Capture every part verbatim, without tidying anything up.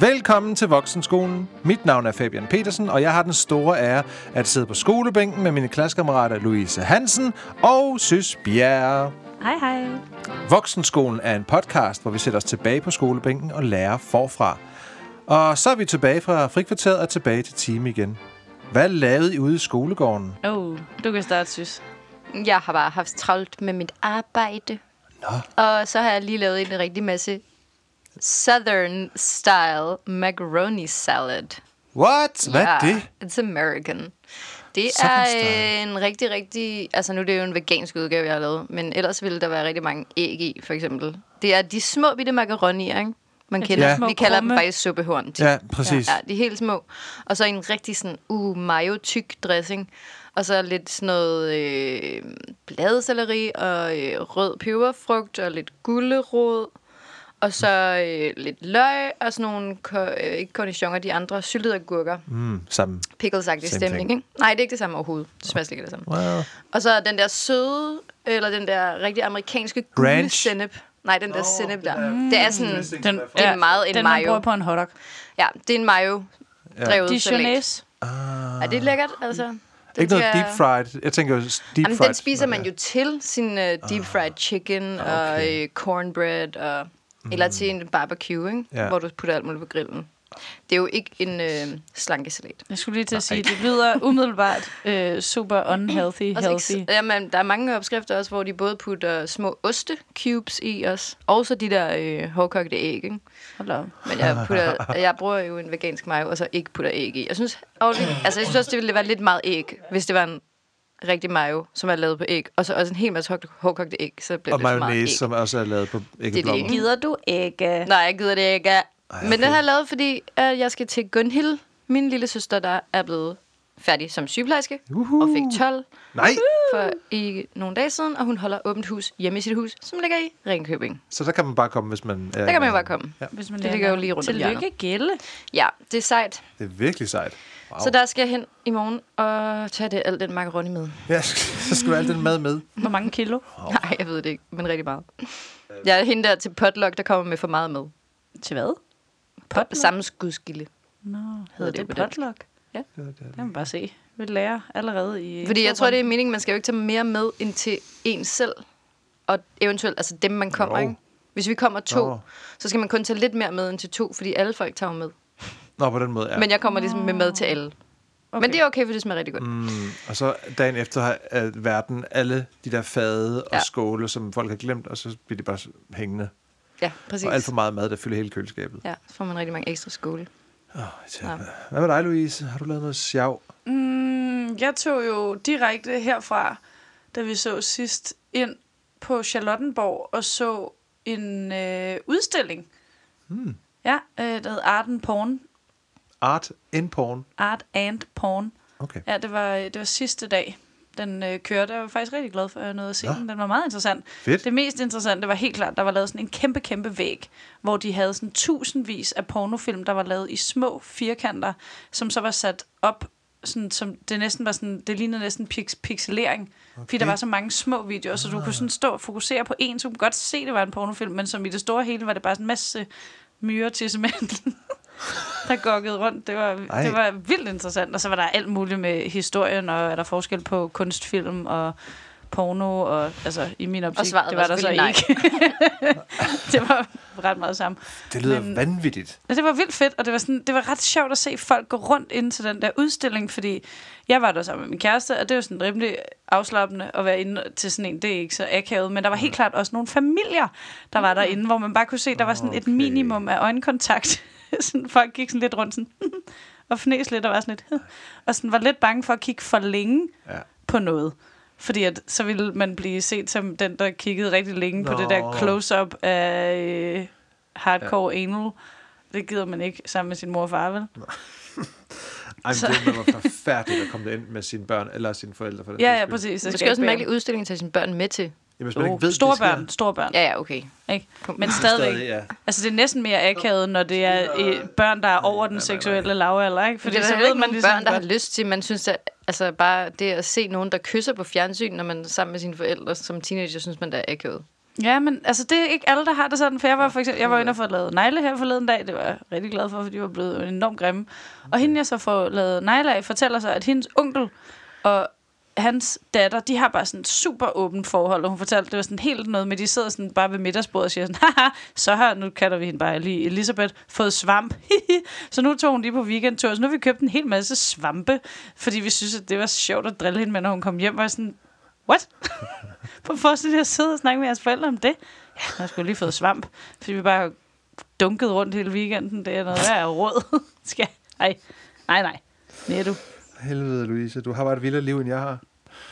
Velkommen til Voksenskolen. Mit navn er Fabian Petersen, og jeg har den store ære at sidde på skolebænken med mine klassekammerater Louise Hansen og Søs Bjerre. Hej hej. Voksenskolen er en podcast, hvor vi sætter os tilbage på skolebænken og lærer forfra. Og så er vi tilbage fra frikvarteret og tilbage til time igen. Hvad lavede I ude i skolegården? Åh, oh, du kan starte, Søs. Jeg har bare haft travlt med mit arbejde. Nå. Og så har jeg lige lavet en rigtig masse Southern Style Macaroni Salad. What? Hvad er det? It's American. Det er en rigtig, rigtig... Altså nu er det jo en vegansk udgave, jeg har lavet. Men ellers ville der være rigtig mange æg i, for eksempel. Det er de små bitte macaronier, ikke? Man kender. Ja. Vi kalder dem faktisk suppehorn. Ja, præcis. Ja, de er helt små. Og så en rigtig sådan uh, mayo-tyk dressing. Og så lidt sådan noget øh, bladselleri og øh, rød peberfrugt og lidt gulerod. Og så øh, lidt løg og sådan nogle, ko- øh, ikke cornichoner, de andre syltede agurker. Mm, sammen. Pickles-agtig stemning, ikke? Nej, det er ikke det samme overhovedet. Det smager ikke det samme. Wow. Og så den der søde, eller den der rigtig amerikanske gule sennep. Nej, den der oh, sennep der. der. Mm. Det er sådan, den, det er meget en den, mayo. Den, man bruger på en hotdog. Ja, det er en mayo-drevet ja. salat. Dijonnaise. Ah. Er det lækkert, altså? Ikke noget deep fried. Jeg tænker deep fried. Jamen, den spiser man jo til sin uh, deep fried chicken ah, okay. og uh, cornbread og... Mm. Eller til en barbecue, ikke? Yeah. Hvor du putter alt muligt på grillen. Det er jo ikke en øh, slankesalat. Jeg skulle lige til at sige, det lyder umiddelbart øh, super unhealthy. Healthy. Ikke, jamen, der er mange opskrifter også, hvor de både putter små ostecubes i os, og så de der øh, hårdkogte æg, ikke? Men jeg, putter, jeg bruger jo en vegansk mayo, og så ikke putter æg i. Jeg synes, altså, jeg synes også, det ville være lidt meget æg, hvis det var en rigtig mayo, som er lavet på æg, og så også en hel masse hårdkogte æg, så bliver og det så meget æg. Og mayonnaise, som også er lavet på æggeblommer. Det gider du ikke. Nej, jeg gider det ikke. Ej, okay. Men den har jeg lavet, fordi øh, jeg skal til Gunnhild, min lille søster, der er blevet færdig som sygeplejerske, uhuh. og fik tolv Nej. For i nogle dage siden, og hun holder åbent hus hjemme i sit hus, som ligger i Ringkøbing. Så der kan man bare komme, hvis man... Der kan man bare komme. Ja. Hvis man det ligger jo lige rundt om hjørnet. Tillykke gælde. Ja, det er sejt. Det er virkelig sejt. Wow. Så der skal jeg hen i morgen og tage det, al den macaroni med. Ja, så skal du al den mad med. Hvor mange kilo? Oh. Nej, jeg ved det ikke, men rigtig meget. Jeg er hende der til potluck, der kommer med for meget med. Til hvad? Potluck? Samme skudskilde. Nå, no, hedder det, det potluck? Ja, det kan man bare se. Vi lærer allerede i... Fordi jeg tror, det er meningen, man skal jo ikke tage mere med end til en selv. Og eventuelt, altså dem, man kommer, no. ikke? Hvis vi kommer to, no. så skal man kun tage lidt mere med end til to, fordi alle folk tager med. Nå, på den måde, ja. Men jeg kommer ligesom med mad til alle. Okay. Men det er okay, for det smager rigtig godt. Mm, og så dagen efter har verden alle de der fade og ja. skåle, som folk har glemt, og så bliver de bare hængende. Ja, præcis. Og alt for meget mad, der fylder hele køleskabet. Ja, så får man rigtig mange ekstra skåle. Oh, ja. Hvad med dig, Louise? Har du lavet noget sjov? Mm, jeg tog jo direkte herfra, da vi så sidst, ind på Charlottenborg og så en øh, udstilling. Mm. Ja, øh, der hed Arten Porn. Art and Porn. Art and Porn. Okay. Ja, det var, det var sidste dag, den øh, kørte. Jeg var faktisk rigtig glad for at jeg nåede at se ja. den. Den var meget interessant. Fedt. Det mest interessante var helt klart, der var lavet sådan en kæmpe, kæmpe væg, hvor de havde sådan tusindvis af pornofilm, der var lavet i små firkanter, som så var sat op, sådan, som det næsten var sådan, det lignede næsten pix- pixelering. Okay. Fordi der var så mange små videoer, så du kunne sådan stå og fokusere på en, som godt se, det var en pornofilm, men som i det store hele var det bare sådan en masse myrer til cementen. Der gokkede rundt. Det var, det var vildt interessant. Og så var der alt muligt med historien, og er der forskel på kunstfilm og porno, og altså i min optik, det var, var der så nej. ikke. Det var ret meget sammen. Det lyder Men, vanvittigt. Det var vildt fedt, og det var, sådan, det var ret sjovt at se folk gå rundt ind til den der udstilling, fordi jeg var der sammen med min kæreste, og det var sådan rimelig afslappende at være inde til sådan en, det er ikke så akavet, men der var helt klart også nogle familier, der var derinde, hvor man bare kunne se, der var sådan okay. et minimum af øjenkontakt. Sådan, folk gik sådan lidt rundt sådan, og fnæs lidt og var sådan lidt, og sådan var lidt bange for at kigge for længe ja. på noget. Fordi at, så ville man blive set som den, der kiggede rigtig længe Nå. på det der close-up af øh, hardcore ja. anal. Det gider man ikke sammen med sin mor og far, vel? Ej, det var forfærdeligt at komme ind med sine børn eller sine forældre. For ja, ja, præcis. Det skal også en mærkelig udstilling til sine børn med til. Jamen, oh, ikke ved, store børn, store børn. Ja, ja, okay. Ikke? Men stadigvæk. Stadig, ja. Altså, det er næsten mere akavet, når det er børn, der er over den seksuelle lavalder, ikke? Fordi det er så ved man ligesom børn, der har lyst til, man synes, at altså bare det at se nogen, der kysser på fjernsyn, når man er sammen med sine forældre som teenager, synes man, der er akavet. Ja, men altså det er ikke alle, der har det sådan. For jeg var for eksempel, jeg var inde og få lavet negle her forleden dag. Det var jeg rigtig glad for, for de var blevet enormt grimme. Og hende jeg så får lavet negle af, fortæller sig, at hendes onkel og hans datter, de har bare sådan et super åbent forhold. Og hun fortalte, det var sådan helt noget med, de sidder sådan bare ved middagsbordet og siger sådan, haha, så har, nu kalder vi hende bare lige Elisabeth, fået svamp. Så nu tog hun lige på weekendtur, så nu har vi købt en hel masse svampe, fordi vi synes, at det var sjovt at drille hende med, når hun kom hjem, og sådan, what? På forstående at jeg sidder og snakker med jeres forældre om det. Ja, jeg har sgu lige fået svamp, fordi vi bare dunkede rundt hele weekenden. Det er noget værd og råd. Skal nej, nej, nej. Næh, du. Helvede, Louise. Du har bare et vildere liv, end jeg har.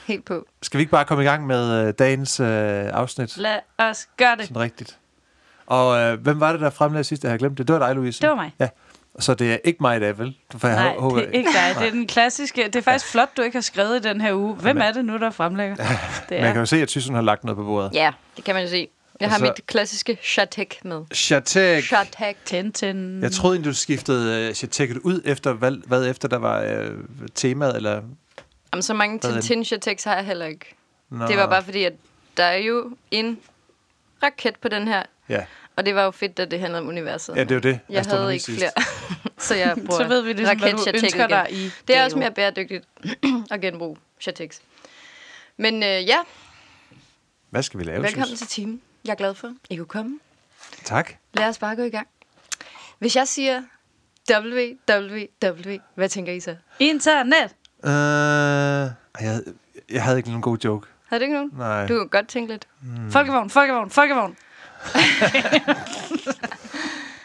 Helt på. Skal vi ikke bare komme i gang med øh, dagens øh, afsnit? Lad os gøre det. Sådan rigtigt. Og øh, hvem var det, der fremlagde sidst, jeg har glemt det? Det var dig, Louise. Det var mig. Ja. Så det er ikke mig i dag, vel? For nej, jeg håber, det er ikke dig. Nej. Det er den klassiske. Det er faktisk ja. Flot, du ikke har skrevet i den her uge. Hvem er det nu, der fremlægger? Det er. Man kan jo se, at Tyson har lagt noget på bordet. Ja, det kan man jo se. Jeg har så mit klassiske Shatek med. Shatek. Shatek. Tintin. Jeg troede, du skiftede uh, Shateket ud efter, hvad, hvad efter der var uh, temaet, eller... Jamen, så mange Tintin-Shateks har jeg heller ikke. Nå. Det var bare fordi, at der er jo en raket på den her. Ja. Og det var jo fedt, at det handlede om universet. Ja, det var det. Jeg, jeg havde ikke sidst. Flere. Så jeg bruger så ved vi ligesom, raket Shatek igen. Dig i det er også mere bæredygtigt at genbruge Shateks. Men øh, ja. Hvad skal vi lave? Velkommen til teamen. Jeg er glad for, I kunne komme. Tak. Lad os bare gå i gang. Hvis jeg siger W W W, hvad tænker I så? Internet! Uh, jeg, jeg havde ikke nogen god joke. Havde du ikke nogen? Nej. Du kunne godt tænke lidt. Mm. Folkevogn, folkevogn, folkevogn.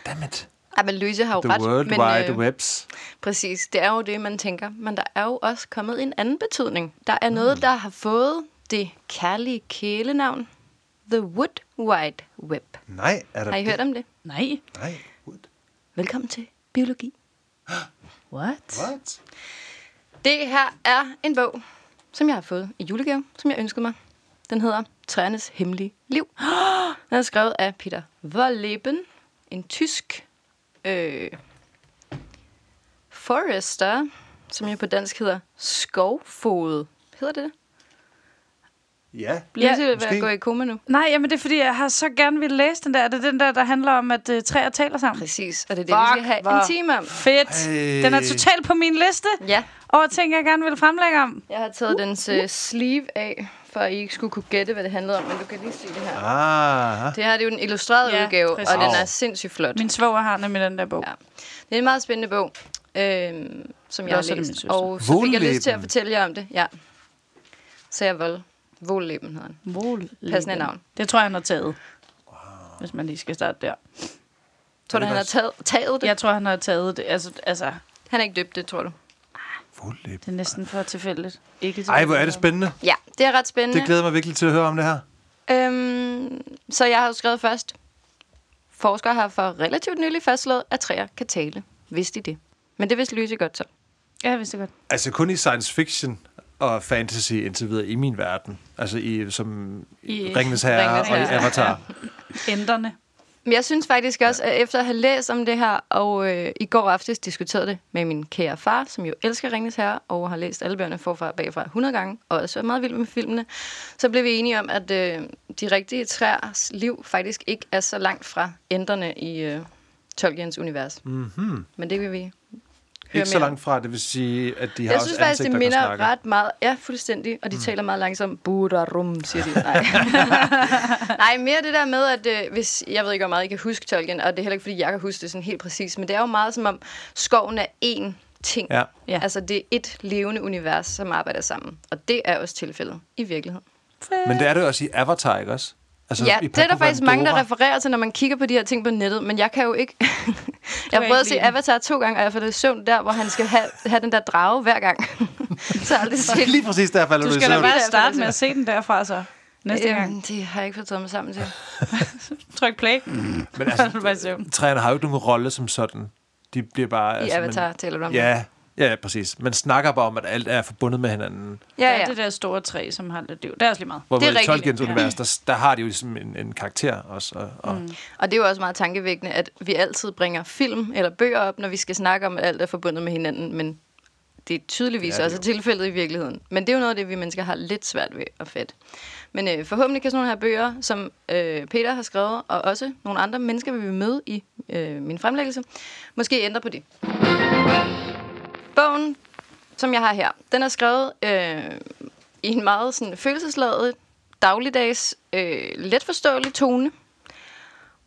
Dammit. Ej, men Louise har jo ret. The world men, wide øh, webs. Præcis, det er jo det, man tænker. Men der er jo også kommet en anden betydning. Der er noget, mm. der har fået det kærlige kælenavn. The Wood Wide Web. Nej, er der... Har I hørt om det? Nej. Nej, wood. Velkommen til biologi. What? What? Det her er en bog, som jeg har fået i julegave, som jeg ønskede mig. Den hedder Træernes Hemmelige Liv. Den er skrevet af Peter Wohlleben, en tysk øh, forester, som jo på dansk hedder skovfoged. Hedder det det? Ja, bliver det ved at gå i koma nu? Nej, jamen det er fordi, jeg har så gerne ville læse den der. Det er den der, der handler om, at uh, træer taler sammen. Præcis, og det er det, fuck, vi skal have en time om. Fedt, hey. Den er totalt på min liste ja. Over ting, jeg gerne vil fremlægge om. Jeg har taget uh, dens uh, sleeve af, for at I ikke skulle kunne gætte, hvad det handlede om. Men du kan lige se det her ah. Det her det er jo en illustreret ja, udgave, præcis. Og den er sindssygt flot. Min svoger har nemlig den der bog ja. Det er en meget spændende bog, øh, som jeg har læst. Og så fik jeg lyst til at fortælle jer om det ja. Så jeg vold Wohlleben hedder han. Wohlleben. Passende navn. Det tror jeg, han har taget. Wow. Hvis man lige skal starte der. Tror du, han har taget, taget det? Jeg tror, han har taget det. Altså, altså. Han er ikke døbt det, tror du? Wohlleben. Det er næsten for tilfældigt. Ikke tilfældigt. Ej, hvor er det spændende. Ja, det er ret spændende. Det glæder mig virkelig til at høre om det her. Øhm, så jeg har jo skrevet først. Forskere har for relativt nylig fastslået, at træer kan tale. Vidste de det? Men det vidste Louise godt så. Ja, jeg vidste godt. Altså kun i science fiction og fantasy indtil videre i min verden. Altså i, som i Ringenes Herre og i Avatar. Ænderne. Men jeg synes faktisk også, at efter at have læst om det her, og øh, i går aftes diskuterede det med min kære far, som jo elsker Ringenes Herre, og har læst alle bøgerne forfra og bagfra hundrede gange, og også er meget vild med filmene, så blev vi enige om, at øh, de rigtige træers liv faktisk ikke er så langt fra ænderne i øh, Tolkiens univers. Mm-hmm. Men det vil vi... Ikke så langt fra, det vil sige, at de har jeg synes, også ansigter, der kan snakke. Jeg synes faktisk, det minder ret meget. Ja, fuldstændig. Og de mm. taler meget langsomt. Budarum, siger de. Nej. Nej, mere det der med, at øh, hvis, jeg ved ikke, hvor meget I kan huske Tolkien, og det er heller ikke, fordi jeg kan huske det sådan helt præcis, men det er jo meget som om, skoven er én ting. Ja. Ja. Altså, det er et levende univers, som arbejder sammen. Og det er også tilfældet i virkeligheden. Men det er det også i Avatar, ikke også? Altså, ja, det er der faktisk mange, der refererer til, når man kigger på de her ting på nettet, men jeg kan jo ikke... Jeg prøvede at se Avatar to gange, og jeg faldt i søvn der, hvor han skal have, have den der drage hver gang. Så aldrig set. Lige præcis der falder du i søvn. Du skal da bare starte med at se den derfra så. Næste øhm, gang. Det har jeg ikke fået taget mig sammen til. Tryk play. Mm. Men altså, træerne har jo ikke nogen rolle som sådan. De bliver bare... I altså, Avatar man, taler du om ja, det. Ja, præcis. Man snakker bare om, at alt er forbundet med hinanden. Ja, ja. Det er det der store træ, som har lidt liv. Det er også lige meget. Hvor det er rigtigt. I Tolkiens univers, der, der har de jo ligesom en, en karakter også. Og, og, mm. og det er jo også meget tankevækkende, at vi altid bringer film eller bøger op, når vi skal snakke om, at alt er forbundet med hinanden. Men det er tydeligvis ja, også er tilfældet i virkeligheden. Men det er jo noget af det, vi mennesker har lidt svært ved at fatte. Men øh, forhåbentlig kan sådan nogle her bøger, som øh, Peter har skrevet, og også nogle andre mennesker, vi vil møde i øh, min fremlæggelse, måske ændre på det. Bogen, som jeg har her, den er skrevet øh, i en meget sådan, følelsesladet, dagligdags, øh, letforståelig tone.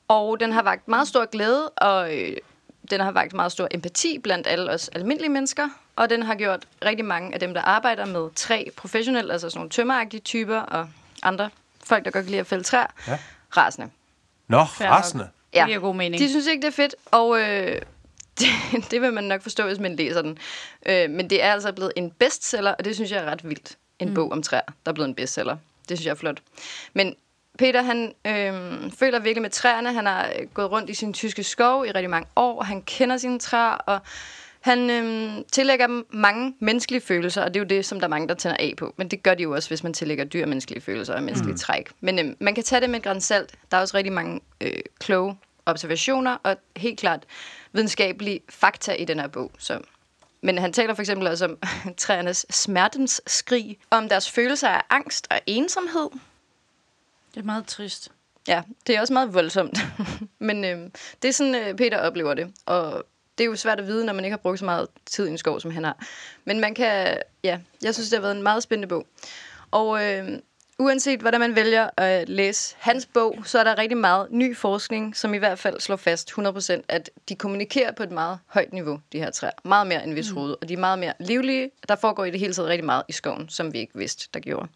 Og den har vakt meget stor glæde, og øh, den har vakt meget stor empati blandt alle os almindelige mennesker. Og den har gjort rigtig mange af dem, der arbejder med træ professionelt, altså sådan nogle tømmeragtige typer og andre folk, der godt kan lide at fælde træer, ja. rasende. Nå, rasende? Ja, det er god mening. De synes ikke, det er fedt, og øh, det, det vil man nok forstå, hvis man læser den. Øh, men det er altså blevet en bestseller, og det synes jeg er ret vildt. En mm. bog om træer, der er blevet en bestseller. Det synes jeg er flot. Men Peter, han øh, føler virkelig med træerne. Han har gået rundt i sin tyske skov i rigtig mange år, og han kender sine træer, og han øh, tillægger dem mange menneskelige følelser, og det er jo det, som der er mange, der tænder af på. Men det gør de jo også, hvis man tillægger dyr menneskelige følelser og menneskelige mm. træk. Men øh, man kan tage det med et gran salt. Der er også rigtig mange øh, kloge observationer og helt klart videnskabelige fakta i den her bog. Så. Men han taler for eksempel også om træernes smertens skrig, om deres følelser af angst og ensomhed. Det er meget trist. Ja, det er også meget voldsomt. Men øh, det er sådan, øh, Peter oplever det, og det er jo svært at vide, når man ikke har brugt så meget tid i en skov, som han har. Men man kan, ja, jeg synes, det har været en meget spændende bog. Og øh, uanset hvordan man vælger at læse hans bog, så er der rigtig meget ny forskning, som i hvert fald slår fast hundrede procent, at de kommunikerer på et meget højt niveau, de her træer. Meget mere end vi troede, og de er meget mere livlige. Der foregår i det hele taget rigtig meget i skoven, som vi ikke vidste, der gjorde.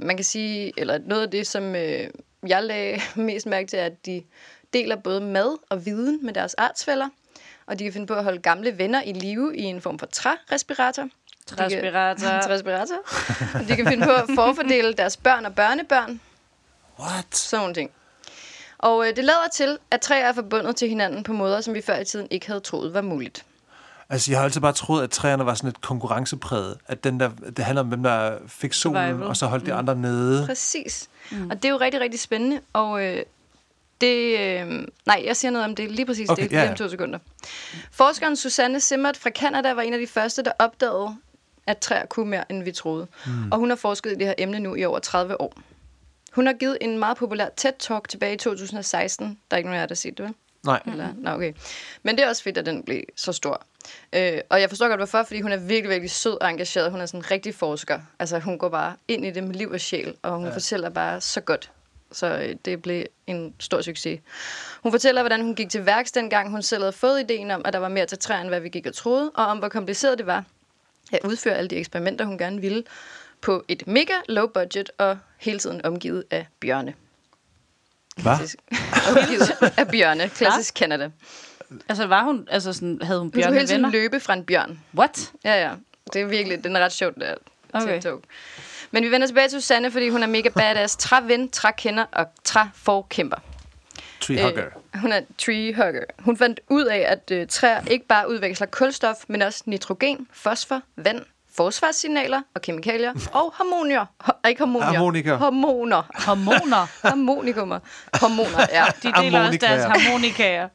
Man kan sige, eller noget af det, som øh, jeg lagde mest mærke til, er, at de deler både mad og viden med deres artsfæller, og de kan finde på at holde gamle venner i live i en form for trærespirator. Trærespirator. Trærespirator. Og de kan finde på at forfordele deres børn og børnebørn. What? Sådan nogle ting. Og øh, det lader til, at træer er forbundet til hinanden på måder, som vi før i tiden ikke havde troet var muligt. Altså, jeg har altid bare troet, at træerne var sådan et konkurrencepræget. At den der, det handler om, hvem der fik solen, Survival. Og så holdt de andre mm. nede. Præcis. Mm. Og det er jo rigtig, rigtig spændende. Og øh, det... Øh, nej, jeg siger noget om det lige præcis. Okay, det er yeah. to sekunder. Forskeren Susanne Simard fra Canada var en af de første, der opdagede, at træer kunne mere, end vi troede. Mm. Og hun har forsket i det her emne nu i over tredive år. Hun har givet en meget populær TED-talk tilbage i to tusind og seksten. Der er ikke nogen af jer, der siger det, vel? Nej. Eller, nå, okay. Men det er også fedt, at den blev så stor. Øh, og jeg forstår godt, hvorfor, fordi hun er virkelig, virkelig sød og engageret. Hun er sådan en rigtig forsker. Altså, hun går bare ind i det med liv og sjæl, og hun ja. fortæller bare så godt. Så øh, det blev en stor succes. Hun fortæller, hvordan hun gik til værks dengang, hun selv havde fået ideen om, at der var mere til træerne, end hvad vi gik og troede, og om, hvor kompliceret det var at udføre alle de eksperimenter, hun gerne ville, på et mega low budget og hele tiden omgivet af bjørne. Hvad? Omgivet af bjørne. Klassisk Canada. Altså, var hun, altså sådan, havde hun bjørnevenner? Hun skulle hele tiden løbe fra en bjørn. What? Ja, ja. Det er virkelig, den er ret sjovt, der okay. TikTok. Men vi vender tilbage til Susanne, fordi hun er mega badass træven, trækender og træforkæmper. Tree hugger. Øh, hun er tree hugger. Hun fandt ud af, at øh, træer ikke bare udveksler kulstof, men også nitrogen, fosfor, vand, forsvarssignaler og kemikalier og harmonier. H- ikke harmonier. Harmoniker. Hormoner. Hormoner. Harmonikummer. Hormoner, ja. De deler harmonikaer. Også deres harmonikaer.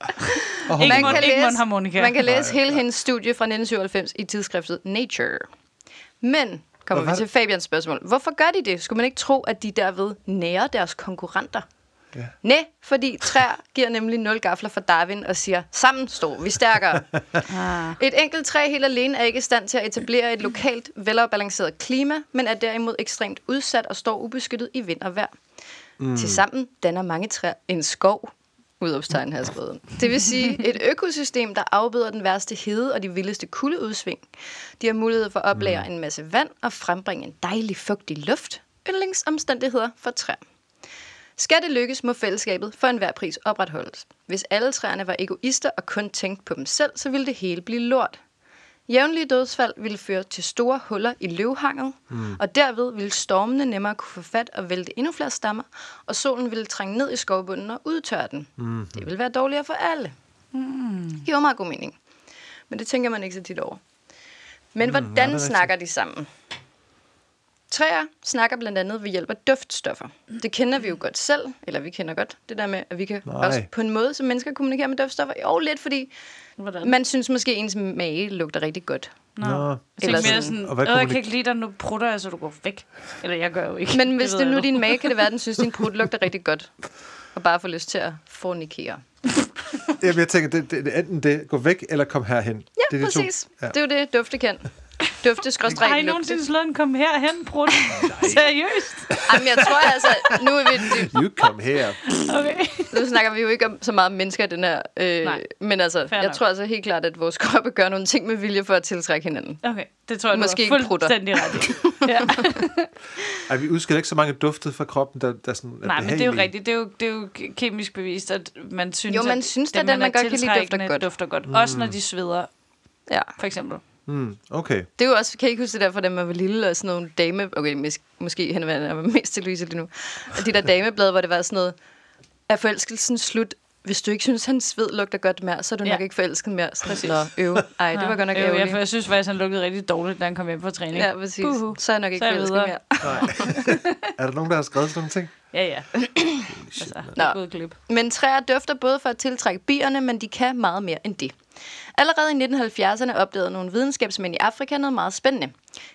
Og ikke mon, ikke mon harmonikaer. Man kan læse hele hendes studie fra nitten syvoghalvfems i tidsskriftet Nature. Men, kommer Hvad? vi til Fabians spørgsmål. Hvorfor gør de det? Skulle man ikke tro, at de derved nærer deres konkurrenter? Ja. Næh, fordi træer giver nemlig nul gafler for Darwin og siger, sammen står vi stærkere. ah. Et enkelt træ helt alene er ikke i stand til at etablere et lokalt velafbalanceret klima, men er derimod ekstremt udsat og står ubeskyttet i vind og vejr. Mm. Tilsammen danner mange træer en skov, udopstegn her skrevet. Det vil sige et økosystem, der afbøder den værste hede og de vildeste kuldeudsving. De har mulighed for at oplære mm. en masse vand og frembringe en dejlig fugtig luft, yndlingsomstændigheder for træer. Skal det lykkes, må fællesskabet for enhver pris opretholdes. Hvis alle træerne var egoister og kun tænkte på dem selv, så ville det hele blive lort. Jævnlige dødsfald ville føre til store huller i løvhanget, mm. og derved ville stormene nemmere kunne få fat og vælte endnu flere stammer, og solen ville trænge ned i skovbunden og udtørre den. Mm. Det ville være dårligere for alle. Mm. Det var meget god mening. Men det tænker man ikke så tit over. Men mm, hvordan snakker de sammen? Træer snakker blandt andet ved hjælp af duftstoffer. Det kender vi jo godt selv, eller vi kender godt det der med, at vi kan Nej. også på en måde, som mennesker kommunikerer med duftstoffer. Jo, lidt, fordi Hvordan? man synes måske, ens mage lugter rigtig godt. Nå. Nå. Eller sådan, sådan, og hvad jeg kan ikke lide dig, nu prutter jeg, så du går væk. Eller jeg gør jo ikke. Men hvis det, det nu er din mage, kan det være, at den synes, din prut lugter rigtig godt. Og bare få lyst til at fornikere. Jamen, jeg tænker, det, det, enten det, gå væk, eller kom herhen. Ja, det er det præcis. Ja. Det er jo det, dufte kan. Dufteskråstræk lugte. Har I nogensinde slået en kom herhen, brud? Seriøst? Jamen, jeg tror altså, nu er vi... Det. You come here. Okay. Nu snakker vi jo ikke om så meget mennesker, den her. Øh, Nej, men altså, jeg nok. tror altså helt klart, at vores kroppe gør nogle ting med vilje for at tiltrække hinanden. Okay, det tror jeg, måske du var fuldstændig ret i. Ej, vi udskiller ikke så mange duftet fra kroppen, der, der sådan er Nej, behagelige. Men det er jo rigtigt. Det er jo, det er jo kemisk bevist, at man synes, jo, man synes at dem, man, man er tiltrækkende, dufter godt. Dufter godt. Mm. Også når de sveder, ja. for eksempel. Mm, okay. Det er jo også, kan jeg ikke huske det der, for da man var lille, og sådan nogle dame... Okay, mis, måske han var mest til Louise lige nu. Og de der dameblade, hvor det var sådan noget... Er forelskelsen slut? Hvis du ikke synes, han sved lugter godt mere, så er du ja. nok ikke forelsket mere. Præcis. Nå, øv. Ej, det var godt nok øv, ærgerligt. Jeg synes faktisk, han lugtede rigtig dårligt, da han kom hjem fra træning. Ja, præcis. Uh-huh. Så er jeg nok ikke forelsket mere. Nej. Er der nogen, der har skrevet sådan nogle ting? Ja, ja. altså, Nå. Men træer dufter både for at tiltrække bierne, men de kan meget mere end det. Allerede i nitten halvfjerdserne opdagede nogle videnskabsmænd i Afrika noget meget spændende.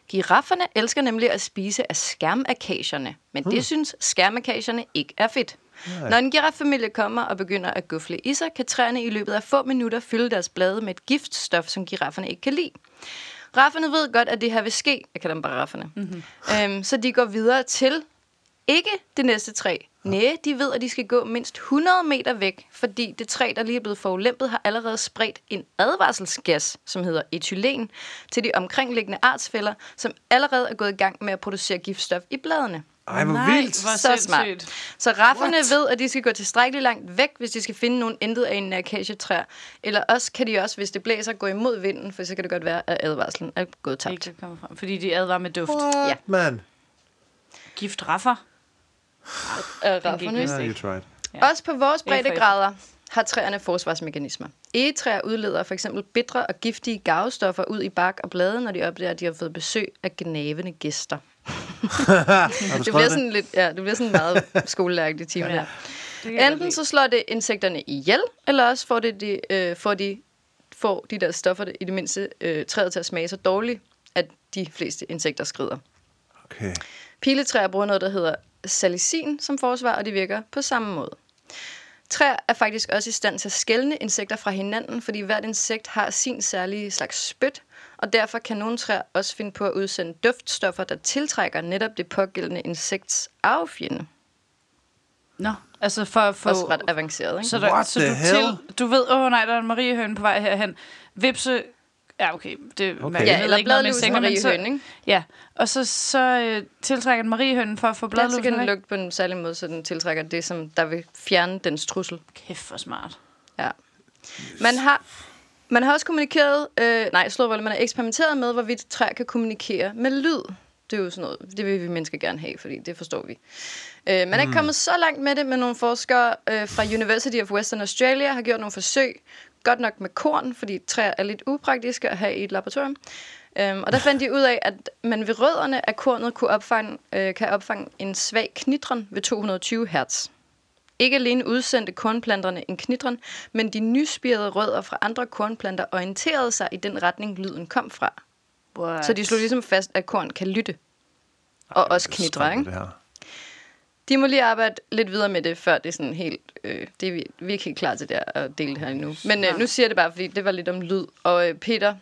Girafferne elsker nemlig at spise af skærmakagerne, men hmm. det synes skærmakagerne ikke er fedt. Nej. Når en giraffamilie kommer og begynder at gufle i sig, kan træerne i løbet af få minutter fylde deres blade med et giftstof, som girafferne ikke kan lide. Rafferne ved godt, at det her vil ske. Jeg kalder dem bare rafferne. Mm-hmm. Øhm, så de går videre til ikke det næste træ. Næh, de ved, at de skal gå mindst hundrede meter væk, fordi det træ, der lige er blevet forulæmpet, har allerede spredt en advarselsgas, som hedder etylen, til de omkringliggende artsfæller, som allerede er gået i gang med at producere giftstof i bladene. Ej, hvor Nej, vildt! Hvor så smart. Så rafferne What? ved, at de skal gå tilstrækkeligt langt væk, hvis de skal finde nogen intet af en akacietræer. Eller også kan de også, hvis det blæser, gå imod vinden, for så kan det godt være, at advarslen er gået tabt. Fordi de advarer med duft. What, ja. man? Gift raffer? Af rafferne. Yeah, yeah. Også på vores breddegrader har træerne forsvarsmekanismer. Egetræer udleder for eksempel bitre og giftige garvestoffer ud i bark og blade, når de opdager, at de har fået besøg af gnavende gæster. det bliver sådan det? lidt, ja, det bliver sådan meget skolelærket i timen her. Ja, enten så slår det insekterne ihjel, eller også får det de, øh, får de får de der stoffer i det mindste øh, træet til at smage så dårligt, at de fleste insekter skrider. Okay. Piletræer bruger noget, der hedder salicin som forsvar, og det virker på samme måde. Træer er faktisk også i stand til at skelne insekter fra hinanden, fordi hvert insekt har sin særlige slags spyt, og derfor kan nogle træer også finde på at udsende duftstoffer, der tiltrækker netop det pågældende insekts arvefjende. Nå, altså for at få... Også ret avanceret, ikke? Så, der, så du, til, du ved, åh oh, nej, der er en mariehøne på vej herhen. Vipse... Ja, okay. Det, okay. Man, ja, eller bladlusen mariehøn, ikke? Ja, og så, så øh, tiltrækker den mariehønen for at få bladlusen. Ja, så kan den lugte på en særlig måde, så den tiltrækker det, som der vil fjerne dens trussel. Kæft, hvor smart. Ja. Man har... Man har også kommunikeret, øh, nej, slåvold, man har eksperimenteret med, hvorvidt træer kan kommunikere med lyd. Det er jo sådan noget, det vil vi mennesker gerne have, fordi det forstår vi. Øh, man er ikke mm. kommet så langt med det, men nogle forskere øh, fra University of Western Australia har gjort nogle forsøg, godt nok med korn, fordi træer er lidt upraktiske at have i et laboratorium. Øh, og der fandt de ud af, at man ved rødderne af kornet kunne opfange, øh, kan opfange en svag knitren ved to hundrede og tyve hertz. Ikke alene udsendte kornplanterne en knitren, men de nyspirede rødder fra andre kornplanter orienterede sig i den retning, lyden kom fra. What? Så de slog ligesom fast, at korn kan lytte. Og Ej, også knitre, ikke? De må lige arbejde lidt videre med det, før det er sådan helt... Øh, det er vi, vi er ikke helt klar til det at dele det her endnu. Men øh, nu siger jeg det bare, fordi det var lidt om lyd. Og øh, Peter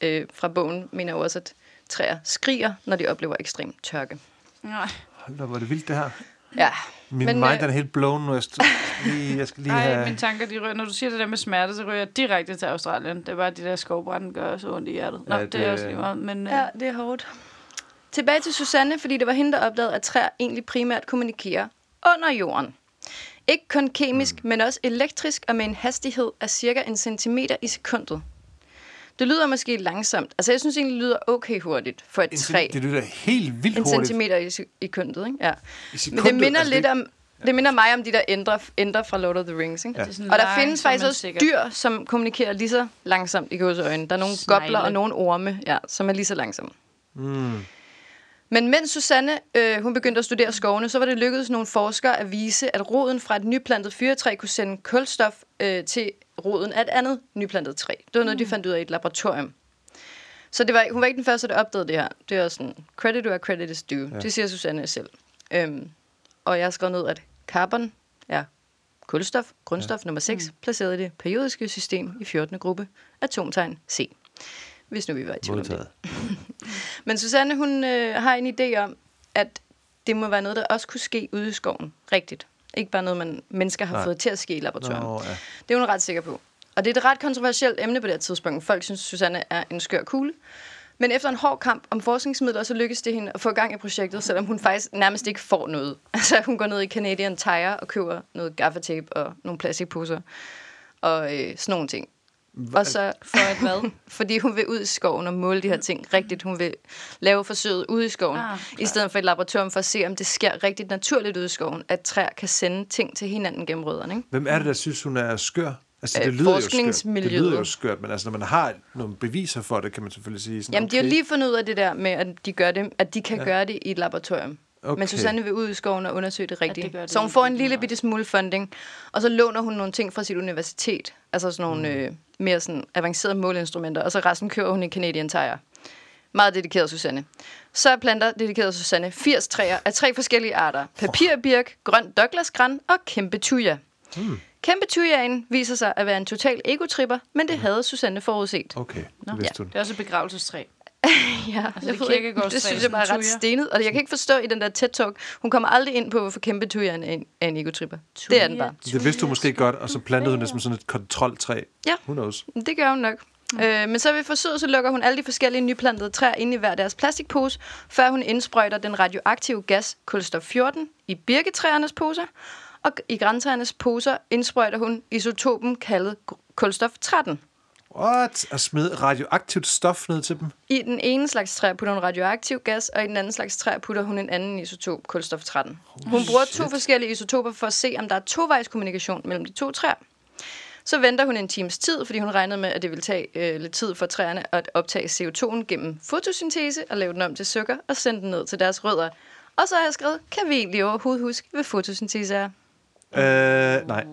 øh, fra bogen mener også, at træer skriger, når de oplever ekstrem tørke. Nej. Hold da, hvor er det vildt det her. Ja. Min men, mind øh, er helt blown, når jeg, st- lige, jeg skal lige have... Ej, mine tanker, de rører. Når du siger det der med smerte, så rører jeg direkte til Australien. Det er bare, de der skovbrænde gør så ondt i hjertet. Nå, ja, det, det er også lige meget, men... Øh. Ja, det er hårdt. Tilbage til Susanne, fordi det var hende, der opdagede, at træer egentlig primært kommunikerer under jorden. Ikke kun kemisk, mm. men også elektrisk og med en hastighed af cirka en centimeter i sekundet. Det lyder måske langsomt. Altså, jeg synes egentlig, det lyder okay hurtigt for et en, træ. Det lyder helt vildt hurtigt. En centimeter i, i køntet, ikke? Ja. I sekundet, men det minder altså lidt om, ja. det minder mig om de der ændre, ændre fra Lord of the Rings, ikke? Ja. Og der findes faktisk også sikkert dyr, som kommunikerer lige så langsomt i gods øjne. Der er nogle Snegle. gobler og nogle orme, ja, som er lige så langsomme. Mm. Men mens Susanne øh, hun begyndte at studere skovene, så var det lykkedes nogle forskere at vise, at roden fra et nyplantet fyrretræ kunne sende kulstof øh, til roden af et andet nyplantet træ. Det var noget, mm. de fandt ud af i et laboratorium. Så det var, hun var ikke den første, der opdagede det her. Det var sådan, credit where credit is due. Ja. Det siger Susanne selv. Øhm, og jeg skrev ned, at carbon er kulstof, grundstof ja. nummer seks, mm. placeret i det periodiske system i fjortende gruppe, atomtegn C. Hvis nu vi var i tvivl om det. Men Susanne, hun øh, har en idé om, at det må være noget, der også kunne ske ude i skoven. Rigtigt. Ikke bare noget, man mennesker har Nej. fået til at ske i laboratoriet. No, ja. Det er hun ret sikker på. Og det er et ret kontroversielt emne på det tidspunkt. Folk synes, Susanne er en skør kugle. Men efter en hård kamp om forskningsmidler, så lykkes det hende at få gang i projektet, selvom hun faktisk nærmest ikke får noget. Altså, hun går ned i Canadian Tire og køber noget gaffatape og nogle plastikposer og øh, sådan nogle ting. Hva? Og så for et hvad? Fordi hun vil ud i skoven og måle de her ting rigtigt. Hun vil lave forsøget ude i skoven, ah, i stedet for et laboratorium, for at se, om det sker rigtigt naturligt ude i skoven, at træer kan sende ting til hinanden gennem rødderne. Ikke? Hvem er det, der synes, hun er skør? Altså, det, øh, lyder forskningsmiljøet. Det lyder jo skørt, men altså, når man har nogle beviser for det, kan man selvfølgelig sige... Sådan, jamen, okay. De har lige fundet ud af det der med, at de, gør det, at de kan ja. gøre det i et laboratorium. Okay. Men Susanne vil ud i skoven og undersøge det rigtigt. Det det så hun får en lille bitte smule funding, og så låner hun nogle ting fra sit universitet. Altså sådan nogle mm. øh, mere sådan avancerede måleinstrumenter, og så resten kører hun i Canadian Tire. Meget dedikeret Susanne. Så planter dedikeret Susanne firs træer af tre forskellige arter. Papirbirk, grøn Douglas-gran og kæmpe thuja. Mm. Kæmpe thujaen viser sig at være en total egotripper, men det mm. havde Susanne forudset. Okay, det vidste hun. Det er også et begravelsestræ. Ja, altså det, det, det synes jeg bare er ret stenet. Og jeg kan ikke forstå i den der TED-talk, hun kommer aldrig ind på, hvorfor kæmpe thujaen er en, en egotripper. Det er den bare. Det vidste hun måske godt, og så plantede hun det som sådan et kontroltræ. Ja, who knows? Det gør hun nok. Mm. Øh, men så ved forsøget, så lukker hun alle de forskellige nyplantede træer ind i hver deres plastikpose, før hun indsprøjter den radioaktive gas kulstof fjorten i birketræernes poser, og i grantræernes poser indsprøjter hun isotopen kaldet kulstof tretten. What? Og smid radioaktivt stof ned til dem? I den ene slags træ putter hun radioaktiv gas, og i den anden slags træ putter hun en anden isotop, kulstof tretten. Holy hun bruger shit. to forskellige isotoper for at se, om der er tovejskommunikation mellem de to træer. Så venter hun en times tid, fordi hun regnede med, at det ville tage øh, lidt tid for træerne at optage C O to'en gennem fotosyntese og lave den om til sukker og sende den ned til deres rødder. Og så har jeg skrevet, kan vi egentlig overhovedet huske, hvad fotosyntese er? Øh, nej.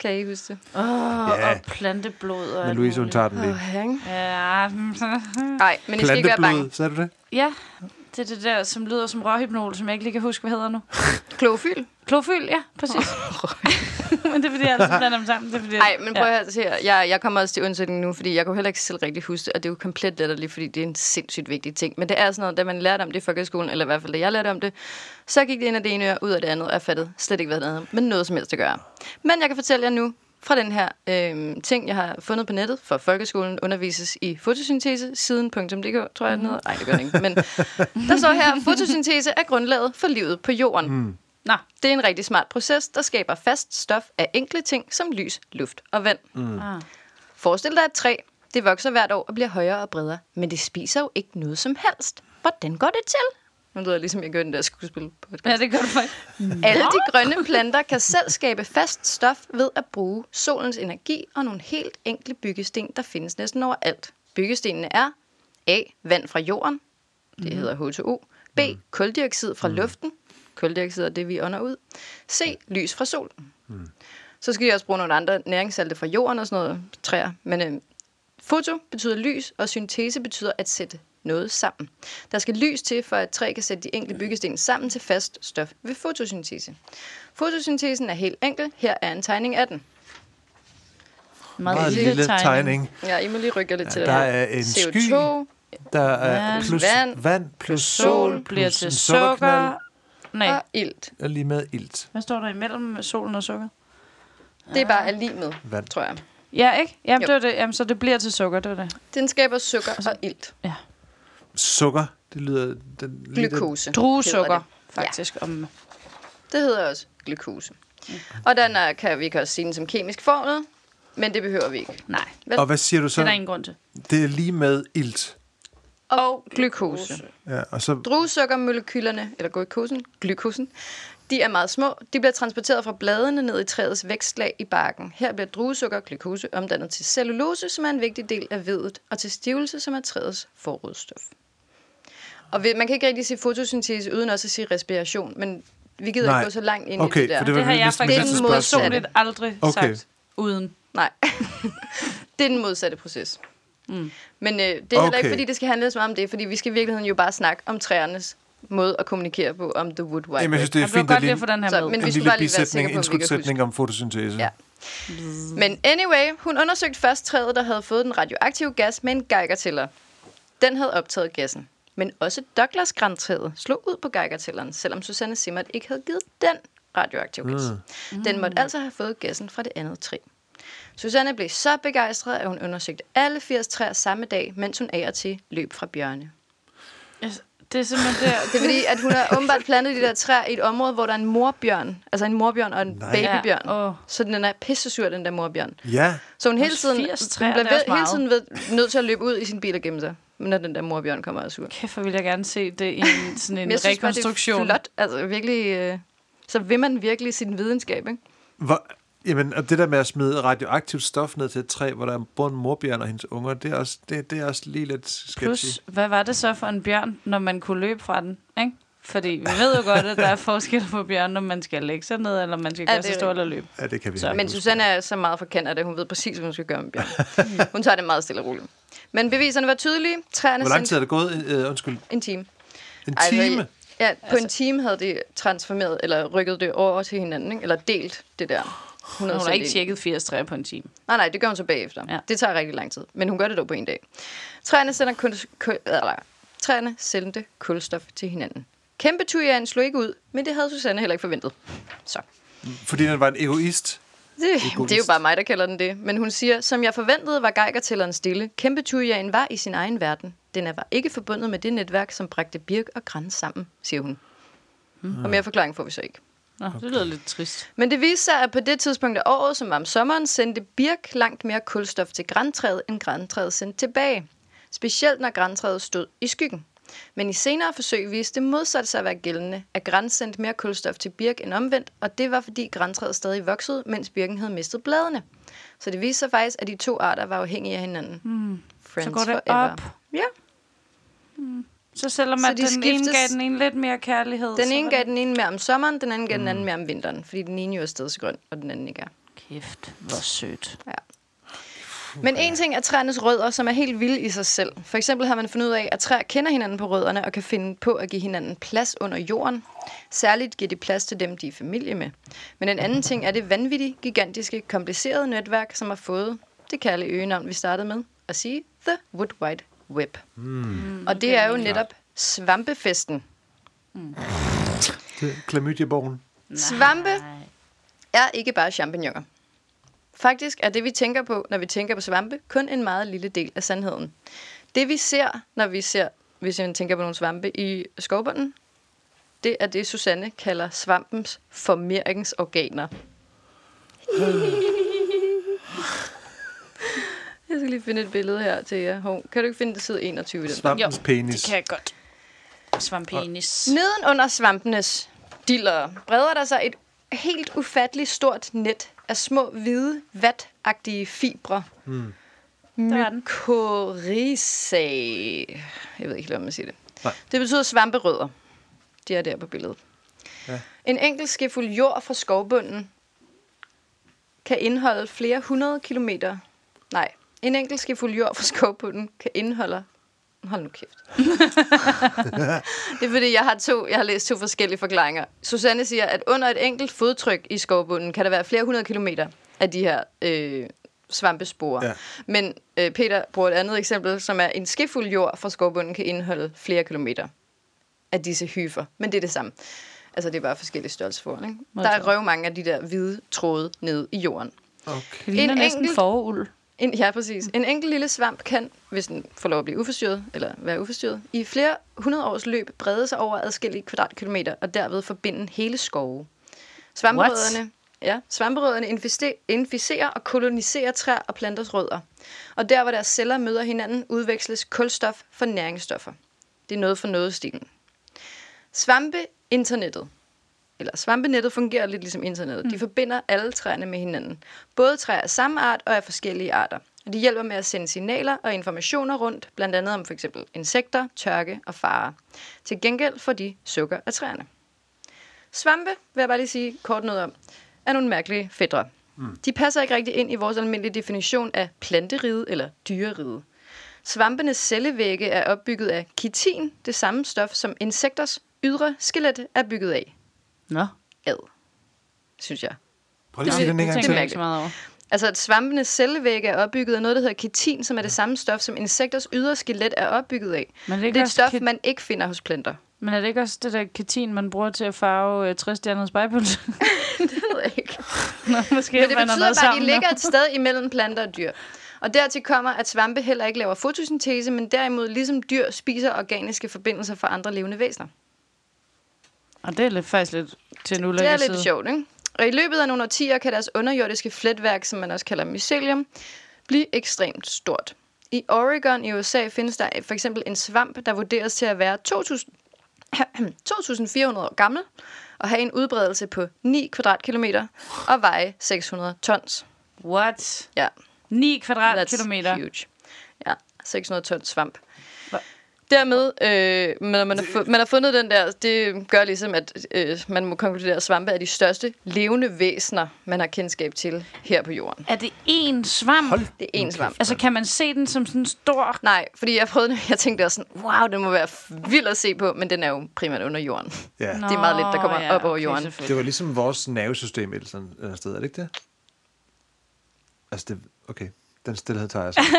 Kan I huske det? Åh, oh, yeah. Og planteblod og... Men Louise, hun tager den lige. Oh, ja. Nej, men I skal ikke være bange. Sagde du det? Ja, det er det der, som lyder som rørhypnol, som jeg ikke lige kan huske, hvad hedder nu. Klorofyl. Klorofyl, ja, præcis. Men det er fordi, jeg altid blander dem sammen. Nej, men prøv at høre, jeg, jeg kommer også til undsætning nu, fordi jeg kunne heller ikke selv rigtig huske det, og det er jo komplet letterligt, fordi det er en sindssygt vigtig ting. Men det er sådan noget, da man lærte om det i folkeskolen, eller i hvert fald da jeg lærte om det, så gik det ind af det ene øre, ud af det andet, og jeg fattede slet ikke, hvad det andet, men noget som helst at gøre. Men jeg kan fortælle jer nu, fra den her øh, ting, jeg har fundet på nettet, for folkeskolen undervises i fotosyntese, siden punktum d k, tror jeg, den hedder. Nej, det gør den ikke, men der står her, fotosyntese er grundlaget for livet på jorden. Mm. Nå, det er en rigtig smart proces, der skaber fast stof af enkle ting som lys, luft og vand. Mm. Ah. Forestil dig et træ. Det vokser hvert år og bliver højere og bredere, men det spiser jo ikke noget som helst. Hvordan går det til? Nu lyder jeg ligesom, jeg gør den der skuespil podcast. Ja, det gør du faktisk. Alle de grønne planter kan selv skabe fast stof ved at bruge solens energi og nogle helt enkle byggesten, der findes næsten overalt. Byggestenene er A. Vand fra jorden. Det hedder H to O. B. Kuldioxid fra luften. Kuldioxid er det, vi ånder ud. C. Lys fra solen. Mm. Så skal jeg også bruge nogle andre næringssalte fra jorden og sådan noget træer. Men øh, foto betyder lys, og syntese betyder at sætte noget sammen. Der skal lys til, for at træ kan sætte de enkelte byggesten sammen til fast stof ved fotosyntese. Fotosyntesen er helt enkel. Her er en tegning af den. Meget, Meget lille, lille tegning. tegning. Ja, I må lige rykke lidt ja, til der det. Der er en sky. Der er plus vand, vand plus sol, bliver til sukker. Nej. Og ilt. Er lige med ilt. Hvad står der imellem solen og sukker? Det er bare er lige med, vand, tror jeg. Ja, ikke? Jamen, det var det. Jamen, så det bliver til sukker, det var det. Den skaber sukker og, så, og ilt. Ja. Sukker, det lyder... Den, glukose. Druesukker, faktisk. Ja. Om. Det hedder også glukose. Mm. Og den er, kan vi kan også sige den som kemisk formel, men det behøver vi ikke. Nej. Vel? Og hvad siger du så? Det er der ingen grund til. Det er lige med ilt. Og glukose. Ja, og så... Druesukkermolekylerne, eller glukosen, glukosen, de er meget små. De bliver transporteret fra bladene ned i træets vækstlag i barken. Her bliver druesukker og glukose omdannet til cellulose, som er en vigtig del af vedet, og til stivelse, som er træets forrådsstof. Og man kan ikke rigtig sige fotosyntese uden også at sige respiration, men vi gider nej. Ikke gå så langt ind okay, i det der. Det, det har jeg faktisk personligt aldrig okay. sagt uden. Nej. Det er den modsatte proces. Mm. Men øh, det er okay. heller ikke, fordi det skal handle så meget om det, fordi vi skal i virkeligheden jo bare snakke om træernes måde at kommunikere på om the wood wide. Jamen, jeg synes, det er fint, at lige få den her så, med. Men en vi skulle bare lige være sikre på, indskudsætning om fotosyntese. Ja. Men anyway, hun undersøgte først træet, der havde fået den radioaktive gas med en geigertæller. Den havde optaget gassen. Men også Douglas-grantræet slog ud på geigertælleren, selvom Susanne Simard ikke havde givet den radioaktive gas. Mm. Den måtte altså have fået gassen fra det andet træ. Susanne blev så begejstret, at hun undersøgte alle firs træer samme dag, mens hun af og til løb fra bjørne. Yes. Det er simpelthen der. Det er fordi, at hun har åbenbart plantet de der træer i et område, hvor der er en morbjørn. Altså en morbjørn og en nej. Babybjørn. Ja. Oh. Så den er pissesur, den der morbjørn. Ja. Så hun hele tiden, træer, hun blev hele tiden ved, nødt til at løbe ud i sin bil og gemme sig, når den der morbjørn kommer og er sur. Kæft, hvor vil jeg gerne se det i en, sådan en jeg synes, rekonstruktion. Det er flot. Altså virkelig, øh, så vil man virkelig sin videnskab, ikke? Hvor, jamen, og det der med at smide radioaktivt stof ned til et træ, hvor der bor en morbjørn og hendes unger, det er også, det, det er også lige lidt skeptisk. Plus, hvad var det så for en bjørn, når man kunne løbe fra den? Ikke? Fordi vi ved jo godt, at der er forskel på bjørn, når man skal lægge sig ned, eller man skal gøre sig stor eller løbe. Ja, det kan vi så. Men Susanne er så meget fra Canada, hun ved præcis, hvad hun skal gøre med bjørn. Hun tager det meget stille og roligt. Men beviserne var tydelige. Træerne hvor lang tid er det gået? Uh, undskyld. En time. En time? Ej, ja, på altså. En time havde de transformeret, eller rykket det over til hinanden, ikke? Eller delt det der. Hun har ikke tjekket firs træer på en time. Nej, nej, det gør hun så bagefter. Ja. Det tager rigtig lang tid, men hun gør det dog på en dag. Træerne sender kul, kul, eller, træerne sendte kulstof til hinanden. Kæmpe thujaen slog ikke ud, men det havde Susanne heller ikke forventet. Så. Fordi den var en egoist. Det, egoist. Det er jo bare mig, der kalder den det. Men hun siger, som jeg forventede, var geigertælleren stille. Kæmpe thujaen var i sin egen verden. Den er var ikke forbundet med det netværk, som bragte birk og gran sammen, siger hun. Hmm. Og mere forklaring får vi så ikke. Nå, okay. Det lyder lidt trist. Men det viste sig, at på det tidspunkt af året, som var om sommeren, sendte birk langt mere kulstof til grantræet, end grantræet sendte tilbage. Specielt når grantræet stod i skyggen. Men i senere forsøg viste det modsat sig at være gældende, at gran sendte mere kulstof til birk end omvendt, og det var fordi grantræet stadig voksede, mens birken havde mistet bladene. Så det viste sig faktisk, at de to arter var afhængige af hinanden. Mm. Friends så går det forever. Op. Ja. Mm. Så selvom så at de den ene gav den ene lidt mere kærlighed. Den ene gav den ene mere om sommeren, den anden gav mm. den anden mere om vinteren. Fordi den ene jo er stedsgrøn, og den anden ikke er. Kæft, hvor sødt. Ja. Men en ting er træernes rødder, som er helt vilde i sig selv. For eksempel har man fundet ud af, at træer kender hinanden på rødderne og kan finde på at give hinanden plads under jorden. Særligt giver de plads til dem, de er familie med. Men en anden ting er det vanvittige, gigantiske, komplicerede netværk, som har fået det kærlige øgenavn, vi startede med at sige, The Wood Wide Web. Mm. Og det er jo netop svampefesten. Mm. Det er klamydiaborgen. Svampe er ikke bare champignoner. Faktisk er det, vi tænker på, når vi tænker på svampe, kun en meget lille del af sandheden. Det vi ser, når vi ser, hvis vi tænker på nogle svampe i skovbunden, det er det, Susanne kalder svampens formeringsorganer. Jeg skal lige finde et billede her til jer. Hov, kan du ikke finde det side enogtyve i den? Svampens penis. Jo, det kan jeg godt. Svampenis. Neden under svampenes diller breder der sig et helt ufatteligt stort net af små, hvide, vatagtige fibre. Mm. Mykorrhizae. Jeg ved ikke, hvordan man siger det. Nej. Det betyder svamperødder. De er der på billedet. Ja. En enkelt skefuld jord fra skovbunden kan indeholde flere hundrede kilometer... Nej, en enkelt skefuld jord fra skovbunden kan indeholde... Hold nu kæft. Det er fordi, jeg har, to, jeg har læst to forskellige forklaringer. Susanne siger, at under et enkelt fodtryk i skovbunden, kan der være flere hundrede kilometer af de her øh, svampespore. Ja. Men øh, Peter bruger et andet eksempel, som er, en skefuld jord fra skovbunden kan indeholde flere kilometer af disse hyfer. Men det er det samme. Altså, det er bare forskellige størrelsesforhold, ikke? Der er røv mange af de der hvide tråde nede i jorden. Okay. Det ligner en næsten enkelt... foruld. En, ja, præcis. En enkelt lille svamp kan, hvis den får lov at blive uforstyrret, eller være uforstyrret, i flere hundrede års løb brede sig over adskillige kvadratkilometer, og derved forbinde hele skove. Svamperødderne, ja, svamperødderne inficerer og koloniserer træer og planters rødder. Og der, hvor deres celler møder hinanden, udveksles kulstof for næringsstoffer. Det er noget for noget-stilen. Svampe-internettet. Eller svampenettet fungerer lidt ligesom internettet. De forbinder alle træerne med hinanden. Både træer af samme art og af forskellige arter. og de hjælper med at sende signaler og informationer rundt, blandt andet om for eksempel insekter, tørke og farer. Til gengæld får de sukker af træerne. Svampe, vil jeg bare lige sige kort noget om, er nogle mærkelige fætre. Mm. De passer ikke rigtig ind i vores almindelige definition af planteride eller dyreride. Svampenes cellevægge er opbygget af kitin, det samme stof som insekters ydre skelet er bygget af. Nå? Ad, synes jeg. Prøv lige at sige den en gang til. Det tænker jeg ikke så meget over. Altså, at svampenes cellevægge er opbygget af noget, der hedder kitin, som er det samme stof, som insekters ydre skelet er opbygget af. Men det er, det er et stof, ket... man ikke finder hos planter. Men er det ikke også det der kitin, man bruger til at farve tristjernet spejlpølse? Det ved jeg ikke. Nå, måske. Men det betyder bare, at de ligger et sted imellem planter og dyr. Og dertil kommer, at svampe heller ikke laver fotosyntese, men derimod ligesom dyr spiser organiske forbindelser fra andre levende væsener. Og det er lidt, faktisk lidt til en ulækkeside. Det er lidt sjovt, ikke? Og i løbet af nogle årtier kan deres underjordiske fletværk, som man også kalder mycelium, blive ekstremt stort. I Oregon i U S A findes der for eksempel en svamp, der vurderes til at være to tusind fire hundrede år gammel og have en udbredelse på ni kvadratkilometer og veje seks hundrede tons. What? Ja. ni kvadratkilometer? That's huge. Ja, seks hundrede tons svamp. Dermed, øh, man, man, har fu- man har fundet den der, det gør ligesom, at øh, man må konkludere, at svampe er de største levende væsener, man har kendskab til her på jorden. Er det én svamp? Hold. Det er én svamp. Altså, kan man se den som sådan en stor? Nej, fordi jeg prøvede, jeg tænkte også sådan, wow, den må være vild at se på, men den er jo primært under jorden. Ja. Nå, det er meget lidt, der kommer ja, op over jorden. Okay, det var ligesom vores nervesystem et eller andet sted, er det ikke det? Altså, det, okay, den stillhed tager jeg så. Altså,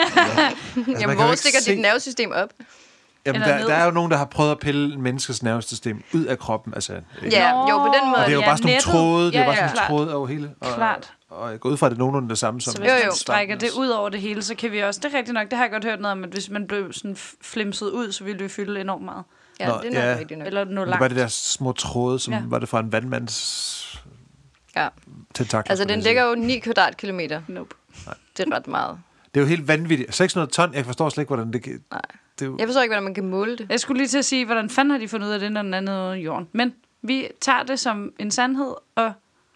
jamen, hvor stikker se... dit nervesystem op? Jamen, der, der er jo nogen, der har prøvet at pille menneskets nervesystem ud af kroppen. Altså, ja, no. jo, på den måde. Og det er jo ja, bare sådan nogle tråde, ja, ja. Det er bare sådan tråde over hele. Og, klart. Og jeg går ud fra, at det er nogenlunde det samme som... Så hvis man strækker det ud over det hele, så kan vi også... Det er rigtigt nok, det har jeg godt hørt noget om, at hvis man blev sådan flimset ud, så ville det fylde enormt meget. Ja, nå, det er nok ja. Rigtigt nok. Eller noget langt. Det var det der små tråde, som ja. Var det fra en vandmands... Ja. Tentakler, altså, den ligger jo ni kvadratkilometer. Nope. Nej. Det er ret meget. Det er jo helt vanvittigt. seks hundrede ton, jeg forstår slet ikke, hvordan det... Nej. Jeg forstår ikke, hvordan man kan måle det. Jeg skulle lige til at sige, hvordan fanden har de fundet ud af det, når den anden er under jorden. Men vi tager det som en sandhed og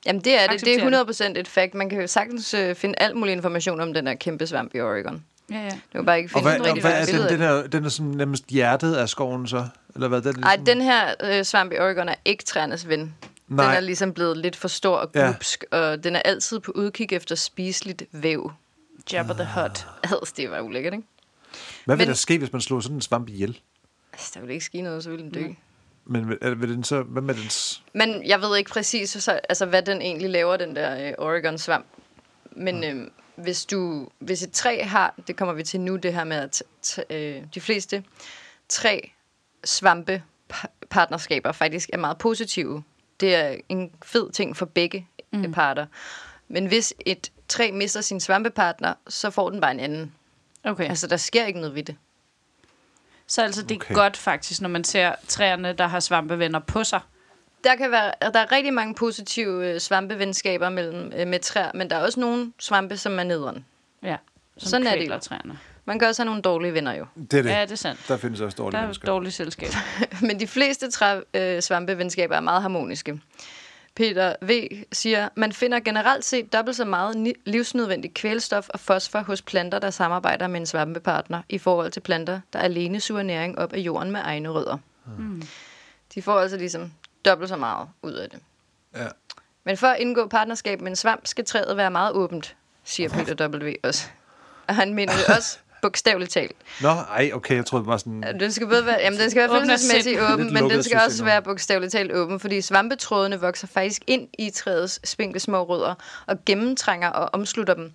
jamen det er det. Det er hundrede procent et fact. Man kan jo sagtens øh, finde alt mulig information om den her kæmpe svamp i Oregon. Ja, ja. Det var bare ikke finde og hvad, rigtig, og hvad er den, den, her, den er sådan nærmest hjertet af skoven så? Eller hvad, den, ej, den her øh, svamp i Oregon er ikke træernes ven. Nej. Den er ligesom blevet lidt for stor og glupsk, ja. Og den er altid på udkig efter spiseligt væv. Jabba the Hutt. Altså, det var ulækkert, ikke? Hvad vil men, der ske, hvis man slår sådan en svamp ihjel? Altså, der vil ikke ske noget, så vil den dø. Mm. Men vil, vil den så, hvad med dens... Men jeg ved ikke præcis, så, altså, hvad den egentlig laver, den der øh, Oregon-svamp. Men mm. øh, hvis, du, hvis et træ har, det kommer vi til nu, det her med, at t- t- øh, de fleste træ-svampe-partnerskaber faktisk er meget positive. Det er en fed ting for begge mm. parter. Men hvis et træ mister sin svampepartner, så får den bare en anden. Okay. Altså, der sker ikke noget ved det. Så altså, det er okay. Godt faktisk, når man ser træerne, der har svampevenner på sig. Der kan være, der er rigtig mange positive øh, svampevenskaber mellem, øh, med træer, men der er også nogle svampe, som er nederen. Ja, som sådan er det træerne. Man kan også have nogle dårlige venner jo. Det er det. Ja, det er sandt. Der findes også dårlige venskaber. Der er dårlige selskaber. Men de fleste træ, øh, svampevenskaber er meget harmoniske. Peter V. siger, man finder generelt set dobbelt så meget livsnødvendigt kvælstof og fosfor hos planter, der samarbejder med en svampepartner, i forhold til planter, der alene suger næring op af jorden med egne rødder. Mm. De får altså ligesom dobbelt så meget ud af det. Ja. Men for at indgå partnerskab med en svamp, skal træet være meget åbent, siger Peter W. også. Og han mener det også bogstaveligt talt. Nå, ej, okay, jeg troede det var sådan... Den skal både være, jamen, den skal være følelsesmæssigt åben, men den skal også være bogstaveligt talt åben, fordi svampetrådene vokser faktisk ind i træets spinkle små rødder og gennemtrænger og omslutter dem.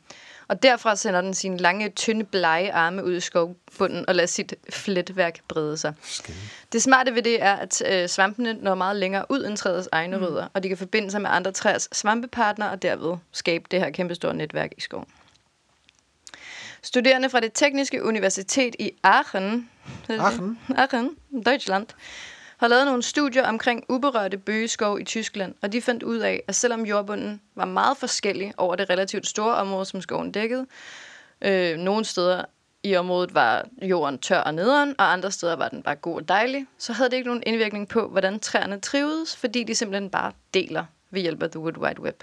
Og derfra sender den sine lange, tynde, blege arme ud i skovbunden og lader sit fletværk brede sig. Skille. Det smarte ved det er, at øh, svampene når meget længere ud end træets egne mm. rødder, og de kan forbinde sig med andre træers svampepartner og derved skabe det her kæmpestore netværk i skoven. Studerende fra det tekniske universitet i Aachen, Aachen. Aachen, Deutschland, har lavet nogle studier omkring uberørte bøgeskov i Tyskland, og de fandt ud af, at selvom jordbunden var meget forskellig over det relativt store område, som skoven dækkede, øh, nogle steder i området var jorden tør og nederen, og andre steder var den bare god og dejlig, så havde det ikke nogen indvirkning på, hvordan træerne trivedes, fordi de simpelthen bare deler ved hjælp af The Wood Wide Web.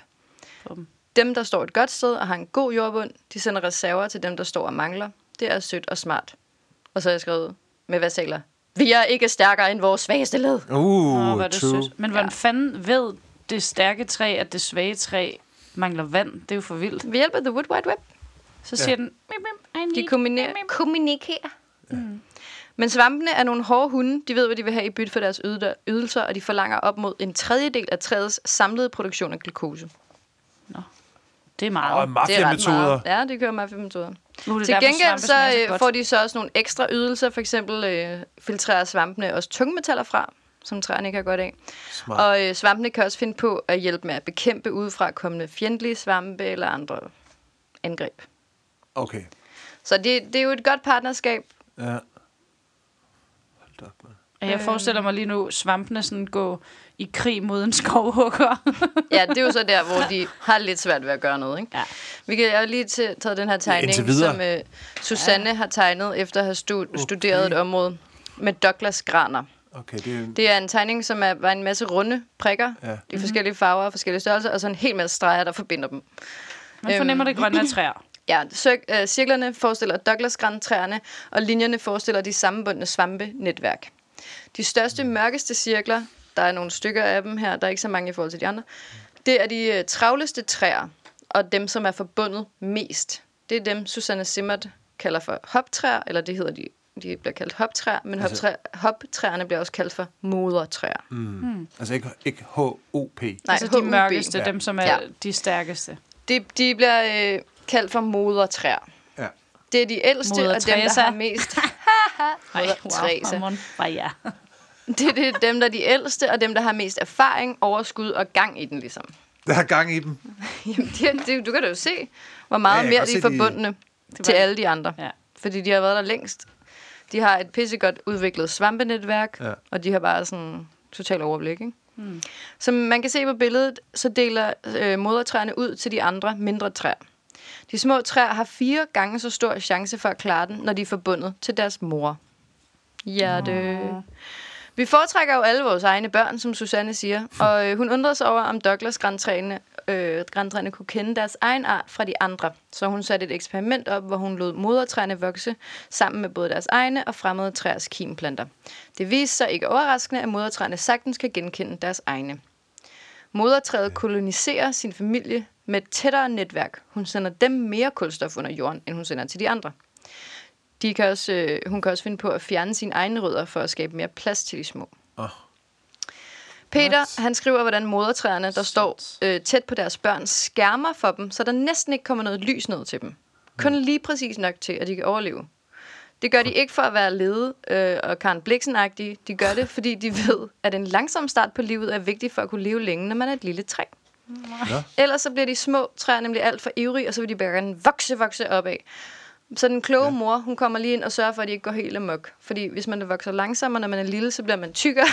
Dem, der står et godt sted og har en god jordbund, de sender reserver til dem, der står og mangler. Det er sødt og smart. Og så har jeg skrevet med versaler. Vi er ikke stærkere end vores svageste led. Uh, oh, true. Men hvordan ja. fanden ved det stærke træ, at det svage træ mangler vand? Det er jo for vildt. Ved hjælp af The Wood Wide Web. Så siger ja. den, de kommunikerer. kommunikerer. Ja. Mm. Men svampene er nogle hårde hunde. De ved, hvad de vil have i bytte for deres ydelser, og de forlanger op mod en tredjedel af træets samlede produktion af glukose. Nå, det er meget. Og mafia-metoder. Ja, det kører mafia-metoder. Uh, Til gengæld så, så får de så også nogle ekstra ydelser. For eksempel øh, filtrerer svampene også tungmetaller fra, som træerne ikke har godt af. Smart. Og øh, svampene kan også finde på at hjælpe med at bekæmpe udefra kommende fjendtlige svampe eller andre angreb. Okay. Så det, det er jo et godt partnerskab. Ja. Hold da op, man. Jeg forestiller mig lige nu svampene sådan gå i krig mod en skovhugger. Ja, det er jo så der, hvor de har lidt svært ved at gøre noget, ikke? Ja. Vi kan jo lige t- taget den her tegning, som uh, Susanne ja. har tegnet efter at have stu- okay. studeret et område med Douglas-graner. Okay, det, er... det er en tegning, som er, var en masse runde prikker ja. i forskellige farver og forskellige størrelser, og så en hel masse streger, der forbinder dem. Man fornemmer det grønne træer. Ja, cirklerne forestiller Douglas-grantræerne, og linjerne forestiller de sammenbundne svampenetværk. De største, mørkeste cirkler, der er nogle stykker af dem her, der er ikke så mange i forhold til de andre, det er de travleste træer, og dem, som er forbundet mest. Det er dem, Susanne Simard kalder for hoptræer, eller det hedder de, de bliver kaldt hoptræer, men altså, hoptræ, hoptræerne bliver også kaldt for modertræer. Mm. Mm. Altså ikke, ikke H O P? Nej, altså H O B. De mørkeste, ja. Dem, som er ja. de stærkeste. De, de bliver øh, kaldt for modertræer. Ja. Det er de ældste, Moder og dem, der har mest... Det er dem, der er de ældste, og dem, der har mest erfaring, overskud og gang i den, ligesom. Der har gang i dem? Jamen, de, de, du kan da jo se, hvor meget ja, mere de er forbundne de... til alle de andre. Ja. Fordi de har været der længst. De har et pissegodt udviklet svampenetværk, ja. og de har bare sådan total overblik, ikke? Hmm. Som man kan se på billedet, så deler øh, modertræerne ud til de andre mindre træer. De små træer har fire gange så stor chance for at klare den, når de er forbundet til deres mor. Ja, det. Vi foretrækker jo alle vores egne børn, som Susanne siger, og øh, hun undrede sig over, om Douglas-grantræerne øh, grantræerne kunne kende deres egen art fra de andre. Så hun satte et eksperiment op, hvor hun lod modertræerne vokse sammen med både deres egne og fremmede træers kimplanter. Det viste sig ikke overraskende, at modertræerne sagtens kan genkende deres egne. Modertræet koloniserer sin familie med et tættere netværk. Hun sender dem mere kulstof under jorden, end hun sender til de andre. De kan også, øh, hun kan også finde på at fjerne sine egne rødder for at skabe mere plads til de små. Oh. Peter, What? han skriver, hvordan modertræerne, der står øh, tæt på deres børn, skærmer for dem, så der næsten ikke kommer noget lys ned til dem. Hmm. Kun lige præcis nok til, at de kan overleve. Det gør de ikke for at være lede øh, og Karen Blixen-agtige. De gør det, fordi de ved, at en langsom start på livet er vigtig for at kunne leve længe, når man er et lille træ. Ja. Ellers så bliver de små træer nemlig alt for ivrige, og så vil de bare gerne vokse, vokse opad. Så den kloge ja. mor, hun kommer lige ind og sørger for, at de ikke går helt amok. Fordi hvis man vokser langsommere, når man er lille, så bliver man tykkere.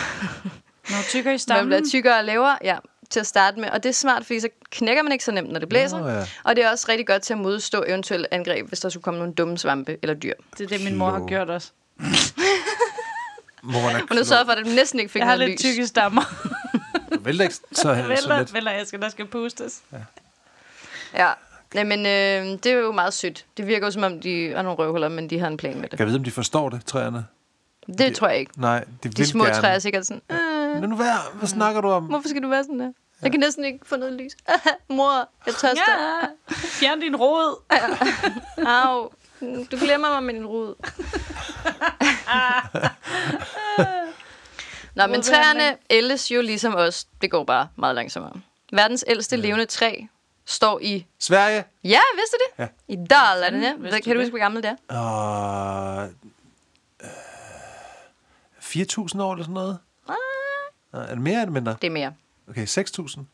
Nå, tykkere i stammen. Man bliver tykkere og lavere, ja, til at starte med. Og det er smart, fordi så knækker man ikke så nemt, når det blæser. Nå, ja. Og det er også rigtig godt til at modstå eventuelle angreb, hvis der skulle komme nogle dumme svampe eller dyr. Det er det, min mor har gjort også. Hun har sørget for, at de næsten ikke fik noget lys. Jeg har lidt tykke stammer. Vælter ikke så her, så lidt. Vælter, jeg skal, der skal pustes. Ja, ja. Nej, men øh, det er jo meget sødt. Det virker jo som om, de har nogle røvhuller, men de har en plan med det. Kan jeg vide, om de forstår det, træerne? Det de, tror jeg ikke. Nej, de, de små gerne. Træer er sikkert sådan. Øh, nu vær, hvad snakker du om? Hvorfor skal du være sådan der? Ja. Jeg kan næsten ikke få noget lys. Mor, jeg tørster. Ja, fjern din rod. Au, du glemmer mig med din rod. Nå, men træerne ældes jo ligesom os. Det går bare meget langsommere. Verdens ældste ja. levende træ står i... Sverige? Ja, vidste du det? Ja. I Dalarna. Mm, kan du huske, hvor gammel det er? Uh, uh, fire tusind år eller sådan noget? Uh. Uh, er det mere eller mindre? Det er mere. Okay, seks tusind?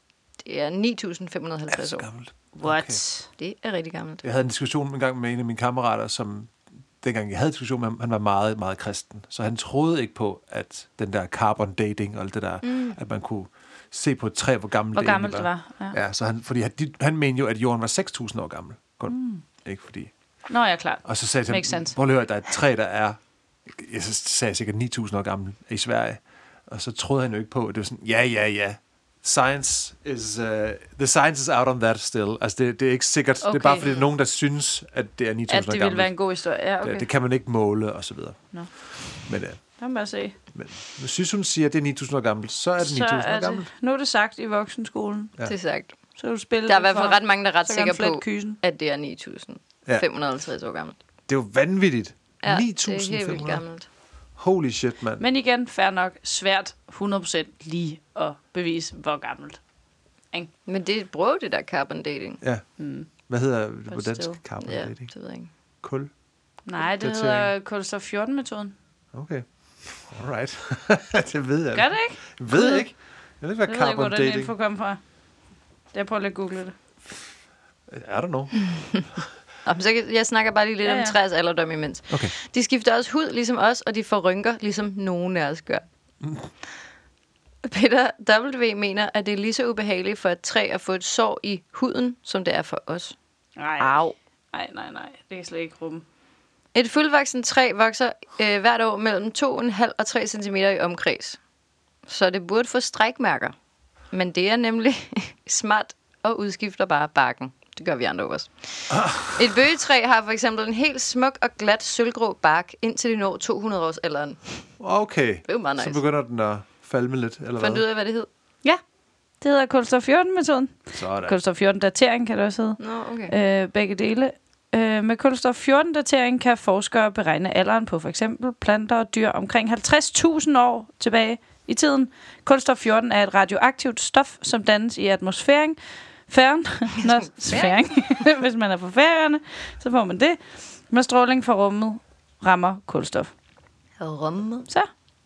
Det er ni tusind fem hundrede og halvtreds år. Det er så gammelt. What? Okay. Det er rigtig gammelt. Jeg havde en diskussion en gang med en af mine kammerater, som... dengang jeg havde diskussion med ham, han var meget, meget kristen. Så han troede ikke på, at den der carbon dating og alt det der, mm. at man kunne se på et træ, hvor gammel hvor det gammelt var. var. Ja. Ja, så han, fordi han, han mente jo, at jorden var seks tusind år gammel. Kun. Mm. Ikke fordi... Nå, jeg er klar. Og så sagde han, prøv at høre, der er et træ, der er... Jeg sagde sikkert ni tusind år gammel i Sverige. Og så troede han jo ikke på, at det var sådan, ja, ja, ja. science is, uh, the science is out on that still. Altså, det, det er ikke sikkert. Okay. Det er bare, fordi der er nogen, der synes, at det er ni tusind år gammelt. At det ville være en god historie. Ja, okay. det, det kan man ikke måle, og så videre. No. Men ja. Lad mig se. Men hvis hun siger, at det er ni tusind år gammelt, så er det ni tusind år gammelt. Nu er det sagt i Voksenskolen. Ja. Det er sagt. Så du spiller. Der er i hvert fald ret mange, der er ret sikre på, kysen. At det er ni tusind fem hundrede og halvtreds ja. år gammelt. Det er jo vanvittigt. Ja, ni tusind fem hundrede. Det er helt vildt gammelt. Holy shit, mand. Men igen, fair nok, svært hundrede procent lige at bevise, hvor gammelt. Ikke? Men det bruger det der carbon dating. Ja. Mm. Hvad hedder det på dansk? Carbon ja, dating? Det ved jeg ikke. Kul? Nej, det hedder kulstof fjorten metoden. Okay. Alright. Det ved jeg. Gør det ikke? Jeg ved jeg ikke. Jeg ved ikke, hvad carbon dating... Jeg ved ikke, hvor den info kom fra. Jeg prøver at google det. I don't know. Så jeg snakker bare lige lidt ja, ja. om træers alderdom imens. Okay. De skifter også hud, ligesom os, og de får rynker, ligesom nogen af os gør. Mm. Peter W. mener, at det er lige så ubehageligt for et træ at få et sår i huden, som det er for os. Nej, Au. nej, nej, nej. Det kan slet ikke rumme. Et fuldvoksen træ vokser øh, hvert år mellem to komma fem og tre centimeter i omkreds. Så det burde få strækmærker. Men det er nemlig smart og udskifter bare barken. Det gør vi andre også. Ah. Et bøgetræ har for eksempel en helt smuk og glat sølvgrå bark, indtil de når to hundrede års alderen. Okay. Det er jo meget nice. Så begynder den at falme lidt, eller hvad? Fandt du ud af, hvad det hed? Ja, det hedder kulstof fjorten metoden. Sådan. kulstof fjorten datering kan det også hedde. Nå, okay. Øh, begge dele. Øh, med kulstof fjorten datering kan forskere beregne alderen på for eksempel planter og dyr omkring halvtreds tusind år tilbage i tiden. Kulstof fjorten er et radioaktivt stof, som dannes i atmosfæren, Færgen, når, færing. Hvis man er på færgerne, så får man det. Med stråling fra rummet rammer kulstof. Rummet? Så?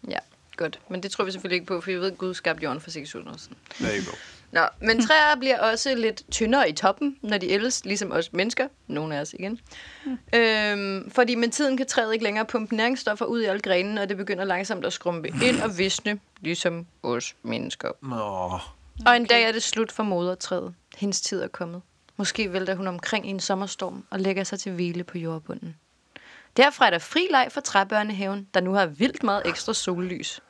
Ja, godt. Men det tror vi selvfølgelig ikke på, for vi ved, at Gud skabte jorden for seks tusind år siden. Nej, ikke. Nå, men træer bliver også lidt tyndere i toppen, når de ældes, ligesom os mennesker. Nogle af os igen. Mm. Øhm, fordi med tiden kan træet ikke længere pumpe næringsstoffer ud i alle grenen, og det begynder langsomt at skrumpe ind og visne, ligesom os mennesker. Nå. Okay. Og en dag er det slut for modertræet. Hendes tid er kommet. Måske vælter hun omkring i en sommerstorm og lægger sig til hvile på jordbunden. Derfra er der fri leg for træbørnehaven, der nu har vildt meget ekstra sollys.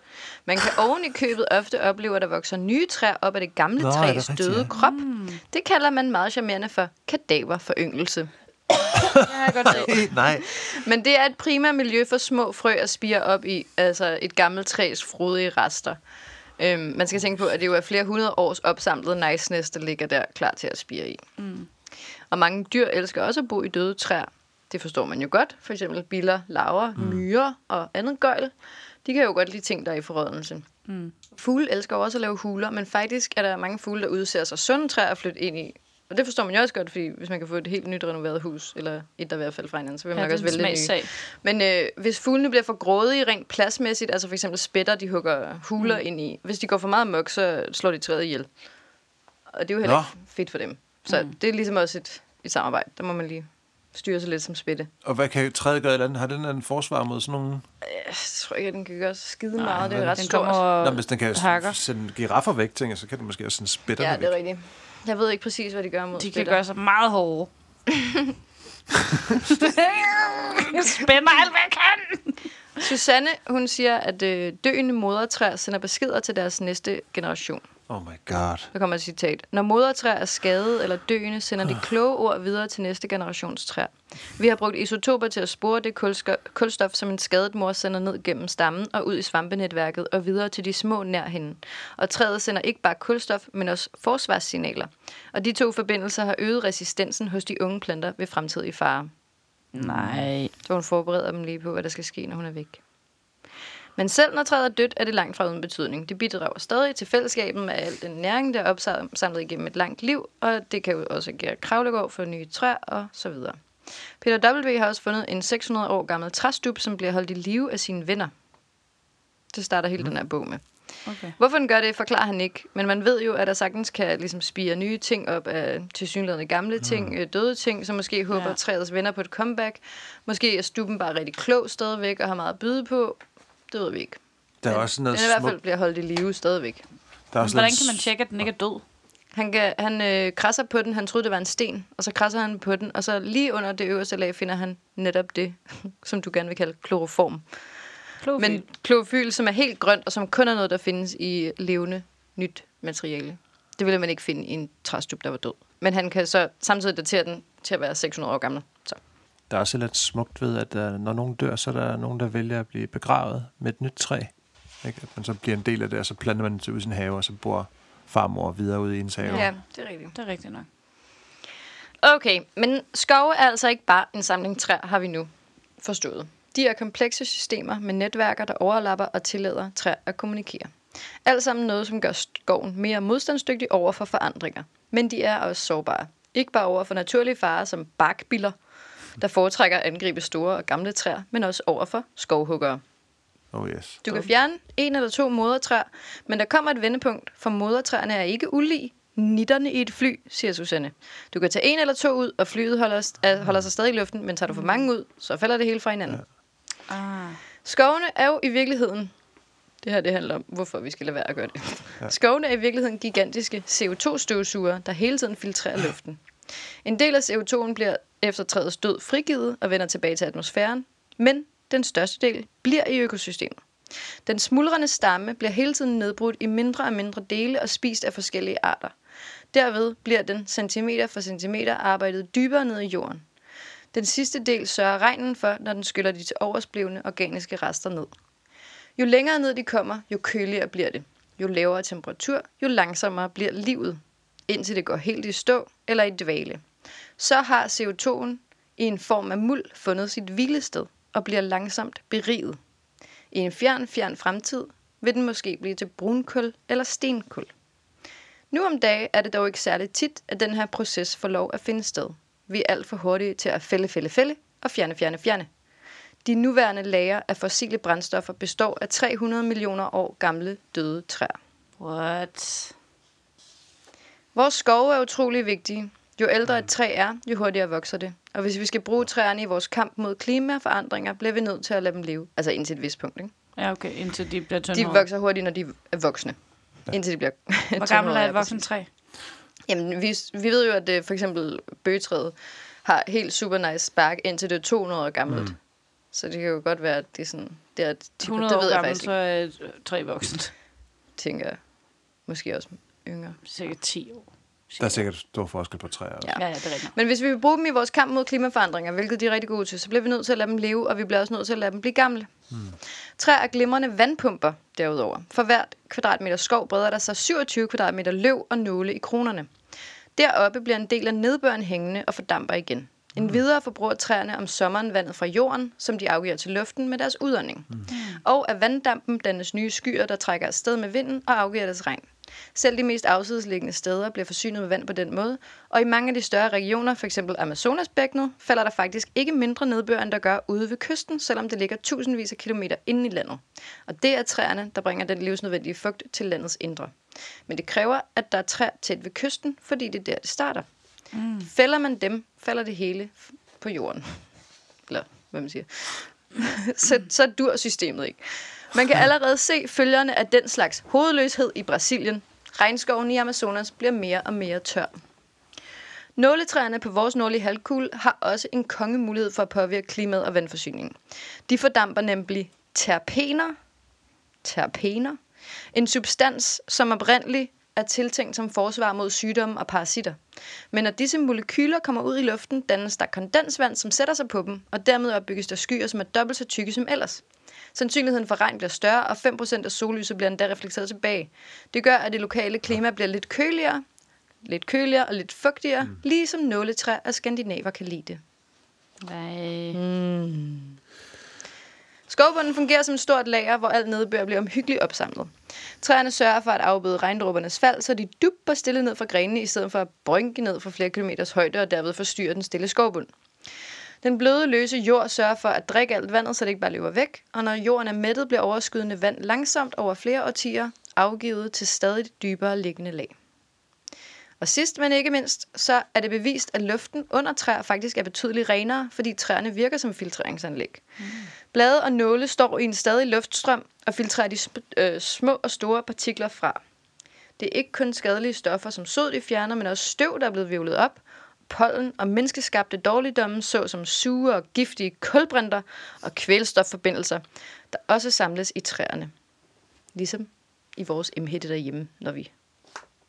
Man kan oven i købet ofte opleve, at der vokser nye træer op af det gamle Nå, træs det døde rigtigt? krop. Mm. Det kalder man meget charmerende for kadaverforyngelse. Nej. Men det er et primært miljø for små frø at spire op i, altså et gammelt træs frodige rester. Øhm, man skal tænke på, at det jo er flere hundrede års opsamlet niceness, der ligger der klar til at spire i. Mm. Og mange dyr elsker også at bo i døde træer. Det forstår man jo godt. For eksempel biller, larver, mm. myrer og andet gøjl. De kan jo godt lide ting, der er i forrådnelse. Mm. Fugle elsker også at lave huler, men faktisk er der mange fugle, der udser sig sunde træer at flytte ind i. Og det forstår man jo også godt, fordi hvis man kan få et helt nyt renoveret hus, eller et, der i hvert fald fra hinanden, så vil man ja, nok også vælge nye. Men øh, hvis fuglene bliver for grådige rent pladsmæssigt, altså for eksempel spætter, de hugger huler mm. ind i. Hvis de går for meget mok, så slår de træet ihjel. Og det er jo heller ikke fedt for dem. Så mm. det er ligesom også et, et samarbejde. Der må man lige styre sig lidt som spætte. Og hvad kan træet gøre i landet? Har den en forsvar mod sådan nogle? Jeg tror ikke, at den kan gøre skide Nej, meget. Det er jo ret den stort. Nå, hvis den kan hakker. sende giraffer væk, tænker, så kan den måske også sende spætter væk. Ja, det er væk. rigtigt. Jeg ved ikke præcis, hvad de gør mod spætter. De kan gøre sig meget hårde. Jeg spænder alt, hvad jeg kan. Susanne, hun siger, at øh, døende modertræer sender beskeder til deres næste generation. Oh my god. Der kommer et citat. Når modertræer er skadet eller døende, sender de kloge ord videre til næste generations træer. Vi har brugt isotoper til at spore det kulstof, som en skadet mor sender ned gennem stammen og ud i svampenetværket og videre til de små nær hende. Og træet sender ikke bare kulstof, men også forsvarssignaler. Og de to forbindelser har øget resistensen hos de unge planter ved fremtidige fare. Nej. Så hun forbereder dem lige på, hvad der skal ske, når hun er væk. Men selv når træet er dødt, er det langt fra uden betydning. Det bidrager stadig til fællesskabet med al den næring, der er opsamlet igennem et langt liv, og det kan jo også give kravlegård for nye træer og så videre. Peter W. har også fundet en seks hundrede år gammel træstup, som bliver holdt i live af sine venner. Det starter hele den her bog med. Okay. Hvorfor den gør det, forklarer han ikke. Men man ved jo, at der sagtens kan ligesom spire nye ting op af tilsyneladende gamle ting, mm. døde ting, så måske håber ja. træets venner på et comeback. Måske er stuppen bare rigtig klog stadigvæk og har meget at byde på. Det ved vi ikke. Der er men, også noget den i hvert fald bliver holdt i live stadigvæk. Der er også hvordan kan man tjekke, at den ikke er død? Han, kan, han øh, krasser på den. Han troede, det var en sten. Og så krasser han på den. Og så lige under det øverste lag finder han netop det, som du gerne vil kalde kloroform. Klofyl. Men klorofyl, som er helt grønt, og som kun er noget, der findes i levende, nyt materiale. Det ville man ikke finde i en træstup, der var død. Men han kan så samtidig datere den til at være seks hundrede år gammel. Så. Der er også lidt smukt ved, at der, når nogen dør, så er der nogen, der vælger at blive begravet med et nyt træ. Ikke? At man så bliver en del af det, og så planter man det ud i sin have, og så bor farmor videre ude i ens have. Ja, det er rigtigt. Det er rigtigt nok. Okay, men skove er altså ikke bare en samling træer, har vi nu forstået. De er komplekse systemer med netværker, der overlapper og tillader træer at kommunikere. Alt sammen noget, som gør skoven mere modstandsdygtig over for forandringer. Men de er også sårbare. Ikke bare over for naturlige farer som barkbiller, der foretrækker at angribe store og gamle træer, men også over for skovhuggere. Oh yes. Du kan fjerne en eller to modertræer, men der kommer et vendepunkt, for modertræerne er ikke ulige nitterne i et fly, siger Susanne. Du kan tage en eller to ud, og flyet holder, st- holder sig stadig i luften, men tager du for mange ud, så falder det hele fra hinanden. Ja. Ah. Skovene er jo i virkeligheden... Det her det handler om, hvorfor vi skal lade være at gøre det. Ja. Skovene er i virkeligheden gigantiske C O to-støvsuger, der hele tiden filtrerer luften. En del af C O to'en bliver efter træets død frigivet og vender tilbage til atmosfæren, men den største del bliver i økosystemet. Den smuldrende stamme bliver hele tiden nedbrudt i mindre og mindre dele og spist af forskellige arter. Derved bliver den centimeter for centimeter arbejdet dybere ned i jorden. Den sidste del sørger regnen for, når den skyller de til oversblevne organiske rester ned. Jo længere ned de kommer, jo køligere bliver det. Jo lavere temperatur, jo langsommere bliver livet, indtil det går helt i stå eller i dvale. Så har C O to'en i en form af muld fundet sit hvilested og bliver langsomt beriget. I en fjern, fjern fremtid vil den måske blive til brunkul eller stenkul. Nu om dage er det dog ikke særligt tit, at den her proces får lov at finde sted. Vi er alt for hurtige til at fælde, fælde, fælde og fjerne, fjerne, fjerne. De nuværende lager af fossile brændstoffer består af tre hundrede millioner år gamle døde træer. What? Vores skove er utrolig vigtige. Jo ældre et træ er, jo hurtigere vokser det. Og hvis vi skal bruge træerne i vores kamp mod klimaforandringer, bliver vi nødt til at lade dem leve. Altså indtil et vist punkt, ikke? Ja, okay. Indtil de bliver tyndere. De vokser hurtigt, når de er voksne. Ja. Indtil de bliver hvor gammel er et voksent træ? Jamen, vi, vi ved jo, at for eksempel bøgetræet har helt super nice spark, indtil det er to hundrede år gammelt. Mm. Så det kan jo godt være, at det er sådan... Det er hundrede år gammelt, så er et træ voksent. Tænker jeg. Måske også yngre. Cirka ti år. Der er sikkert stor forskel på træer. Ja. Ja, ja, det er rigtigt. Men hvis vi vil bruge dem i vores kamp mod klimaforandringer, hvilket de er rigtig gode til, så bliver vi nødt til at lade dem leve, og vi bliver også nødt til at lade dem blive gamle. Hmm. Træer er glimrende vandpumper derudover. For hvert kvadratmeter skov breder der sig syvogtyve kvadratmeter løv og nåle i kronerne. Deroppe bliver en del af nedbøren hængende og fordamper igen. En videre forbruger træerne om sommeren vandet fra jorden, som de afgiver til luften med deres udånding. Mm. Og af vanddampen dannes nye skyer, der trækker afsted med vinden og afgiver deres regn. Selv de mest afsidesliggende steder bliver forsynet med vand på den måde, og i mange af de større regioner, f.eks. Amazonasbækkenet, falder der faktisk ikke mindre nedbør, end der gør ude ved kysten, selvom det ligger tusindvis af kilometer inde i landet. Og det er træerne, der bringer den livsnødvendige fugt til landets indre. Men det kræver, at der er træer tæt ved kysten, fordi det er der, det starter. Mm. Fælder man dem, falder det hele på jorden. Eller hvad man siger. så, så dur systemet ikke. Man kan allerede se følgerne af den slags hovedløshed i Brasilien. Regnskoven i Amazonas bliver mere og mere tør. Nåletræerne på vores nordlige halvkugle har også en kongemulighed for at påvirke klimaet og vandforsyningen. De fordamper nemlig terpener, terpener, en substans, som oprindeligt er tiltænkt som forsvar mod sygdomme og parasitter. Men når disse molekyler kommer ud i luften, dannes der kondensvand, som sætter sig på dem, og dermed opbygges der skyer, som er dobbelt så tykke som ellers. Sandsynligheden for regn bliver større, og fem procent af sollyset bliver endda reflekteret tilbage. Det gør, at det lokale klima bliver lidt køligere, lidt køligere og lidt fugtigere, mm. ligesom nåletræ og skandinaver kan lide det. Nej. Mm. Skovbunden fungerer som et stort lager, hvor alt nedbør bliver omhyggeligt opsamlet. Træerne sørger for at afbøde regndråbernes fald, så de dupper stille ned fra grenene, i stedet for at brynke ned fra flere kilometers højde og derved forstyrre den stille skovbund. Den bløde, løse jord sørger for at drikke alt vandet, så det ikke bare løber væk, og når jorden er mættet, bliver overskydende vand langsomt over flere årtier afgivet til stadig dybere liggende lag. Og sidst, men ikke mindst, så er det bevist, at luften under træer faktisk er betydeligt renere, fordi træerne virker som filtreringsanlæg. Mm. Blade og nåle står i en stadig luftstrøm og filtrerer de sp- øh, små og store partikler fra. Det er ikke kun skadelige stoffer, som sod de fjerner, men også støv, der er blevet hvirvlet op, pollen og menneskeskabte dårligdomme, såsom sure og giftige kulbrinter og kvælstofforbindelser, der også samles i træerne. Ligesom i vores emhætte derhjemme, når vi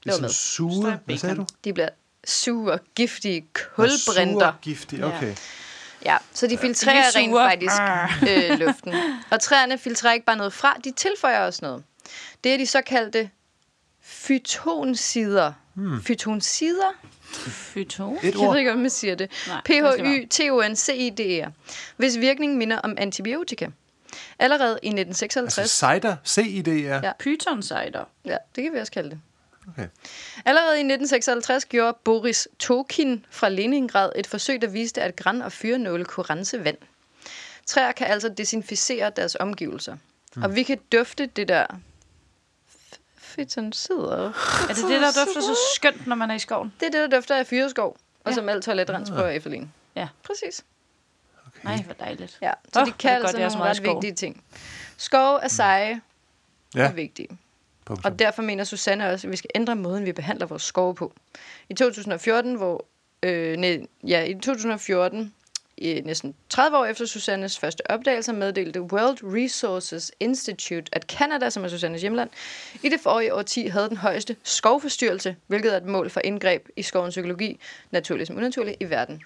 Det er sure, hvad sagde du? De bliver sure, giftige kulbrinter. Sure, giftige, okay. Ja. Ja, så de filtrerer de rent faktisk øh, luften. Og træerne filtrerer ikke bare noget fra, de tilføjer også noget. Det er de såkaldte fytonsider. Hmm. Fytonsider? Fyton? Et ord. Jeg ved ikke, om man siger det. P H Y T O N C I D E R. Hvis virkningen minder om antibiotika. Allerede i nitten seksoghalvtreds... Altså cider? C I D E R? Ja. Python-cider. Ja, det kan vi også kalde det. Okay. Allerede i nitten seksoghalvtreds gjorde Boris Tokin fra Leningrad et forsøg, der viste, at gran og fyrenåle kunne rense vand. Træer kan altså desinficere deres omgivelser. Mm. Og vi kan dufte det der... Fytonsider. Er det det, der dufter så skønt, når man er i skoven? Det er det, der dufter af fyreskov, og ja. Som alt toiletrens prøver ja. Efter en. Ja, præcis. Okay. Nej, hvor dejligt. Ja, så oh, de kan altså nogle ret skov. Vigtige ting. Skov er seje ja. Og vigtige. Og derfor mener Susanne også, at vi skal ændre måden, vi behandler vores skove på. I to tusind og fjorten, hvor øh, nej, ja, i to tusind og fjorten, i næsten tredive år efter Susannes første opdagelser, meddelte World Resources Institute, at Canada, som er Susannes hjemland, i det forrige årti havde den højeste skovforstyrrelse, hvilket er et mål for indgreb i skovens økologi, naturlig som unaturlig, i verden.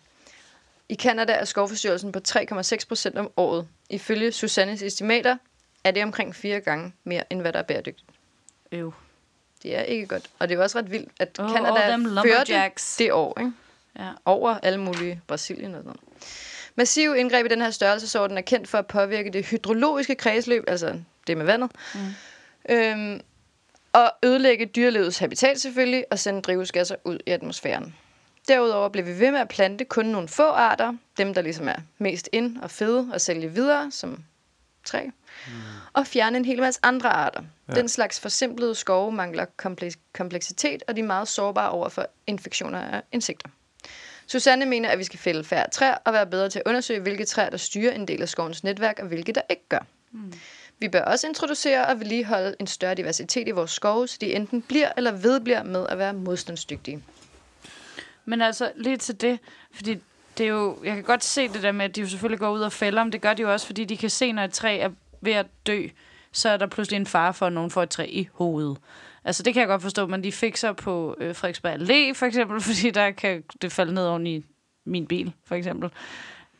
I Canada er skovforstyrrelsen på tre komma seks procent om året. Ifølge Susannes estimater er det omkring fire gange mere, end hvad der er bæredygtigt. Øv. Det er ikke godt. Og det er også ret vildt, at oh, Canada førte det år, ikke? Ja. Over alle mulige Brasilien og sådan noget. Massiv indgreb i den her størrelsesorden er kendt for at påvirke det hydrologiske kredsløb, altså det med vandet, mm. øhm, og ødelægge dyrelivets habitat selvfølgelig, og sende drivhusgasser ud i atmosfæren. Derudover blev vi ved med at plante kun nogle få arter, dem der ligesom er mest ind og fede og sælge videre, som træ, mm. og fjerne en hel masse andre arter. Ja. Den slags forsimplede skove mangler kompleks- kompleksitet, og de er meget sårbare over for infektioner af insekter. Susanne mener, at vi skal fælde færre træer og være bedre til at undersøge, hvilke træer, der styrer en del af skovens netværk, og hvilke, der ikke gør. Mm. Vi bør også introducere og vedligeholde en større diversitet i vores skove, så de enten bliver eller vedbliver med at være modstandsdygtige. Men altså, lige til det, fordi det er jo, jeg kan godt se det der med, at de jo selvfølgelig går ud og fælder, men det gør de jo også, fordi de kan se, når et træ er ved at dø, så er der pludselig en fare for, at nogen får et træ i hovedet. Altså, det kan jeg godt forstå, men de fikser på øh, Frederiksberg Allé, for eksempel, fordi der kan det falde ned oven i min bil, for eksempel.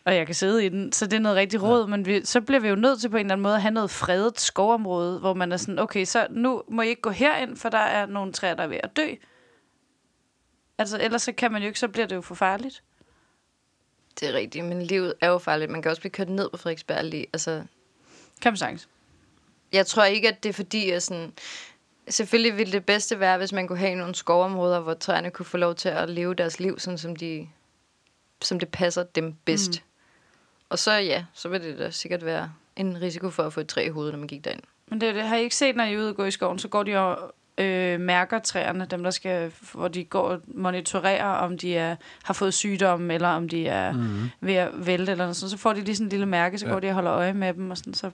Og jeg kan sidde i den, så det er noget rigtig råd, ja. Men vi, så bliver vi jo nødt til på en eller anden måde at have noget fredet skovområde, hvor man er sådan, okay, så nu må I ikke gå herind, for der er nogle træer, der er ved at dø. Altså, ellers så kan man jo ikke, så bliver det jo for farligt. Det er rigtigt, men livet er jo farligt. Man kan også blive kørt ned på Frederiksberg Allé, altså... Kan man sagtens. Jeg tror ikke, at det er fordi, at sådan... Selvfølgelig ville det bedste være, hvis man kunne have nogle skovområder, hvor træerne kunne få lov til at leve deres liv, sådan som, de, som det passer dem bedst. Mm. Og så ja, så vil det da sikkert være en risiko for at få et træ i hovedet, når man gik derind. Men det, det har I ikke set, når I er ude og går i skoven, så går de og øh, mærker træerne, dem der skal, hvor de går og monitorerer, om de er, har fået sygdomme, eller om de er mm. ved at vælte, eller sådan. Så får de lige sådan en lille mærke, så ja. Går de og holder øje med dem, og sådan så...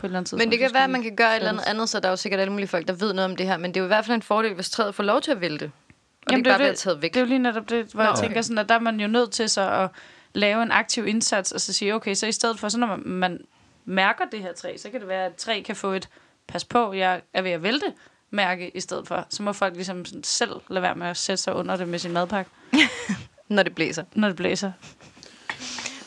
Tid, men det kan være, at man kan gøre et eller andet andet, så der er jo sikkert alle mulige folk, der ved noget om det her, men det er jo i hvert fald en fordel, hvis træet får lov til at vælte, og jamen, det ikke bare bliver taget væk. Det er jo lige netop det, hvor nå, jeg tænker okay. sådan, at der er man jo nødt til så at lave en aktiv indsats, og så sige, okay, så i stedet for, så når man, man mærker det her træ, så kan det være, at træ kan få et, pas på, jeg er ved at vælte, mærke i stedet for. Så må folk ligesom selv lade være med at sætte sig under det med sin madpakke. Når det blæser. Når det blæser.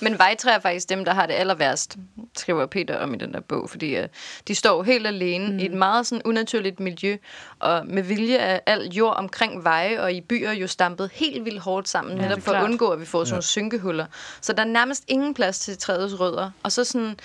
Men vejtræer er faktisk dem, der har det allerværst, skriver Peter om i den der bog, fordi øh, de står helt alene mm. i et meget sådan unaturligt miljø, og med vilje af al jord omkring veje og i byer jo stampet helt vildt hårdt sammen, ja, netop for at undgå, at vi får sådan ja. Nogle synkehuller. Så der er nærmest ingen plads til træets rødder, og så sådan,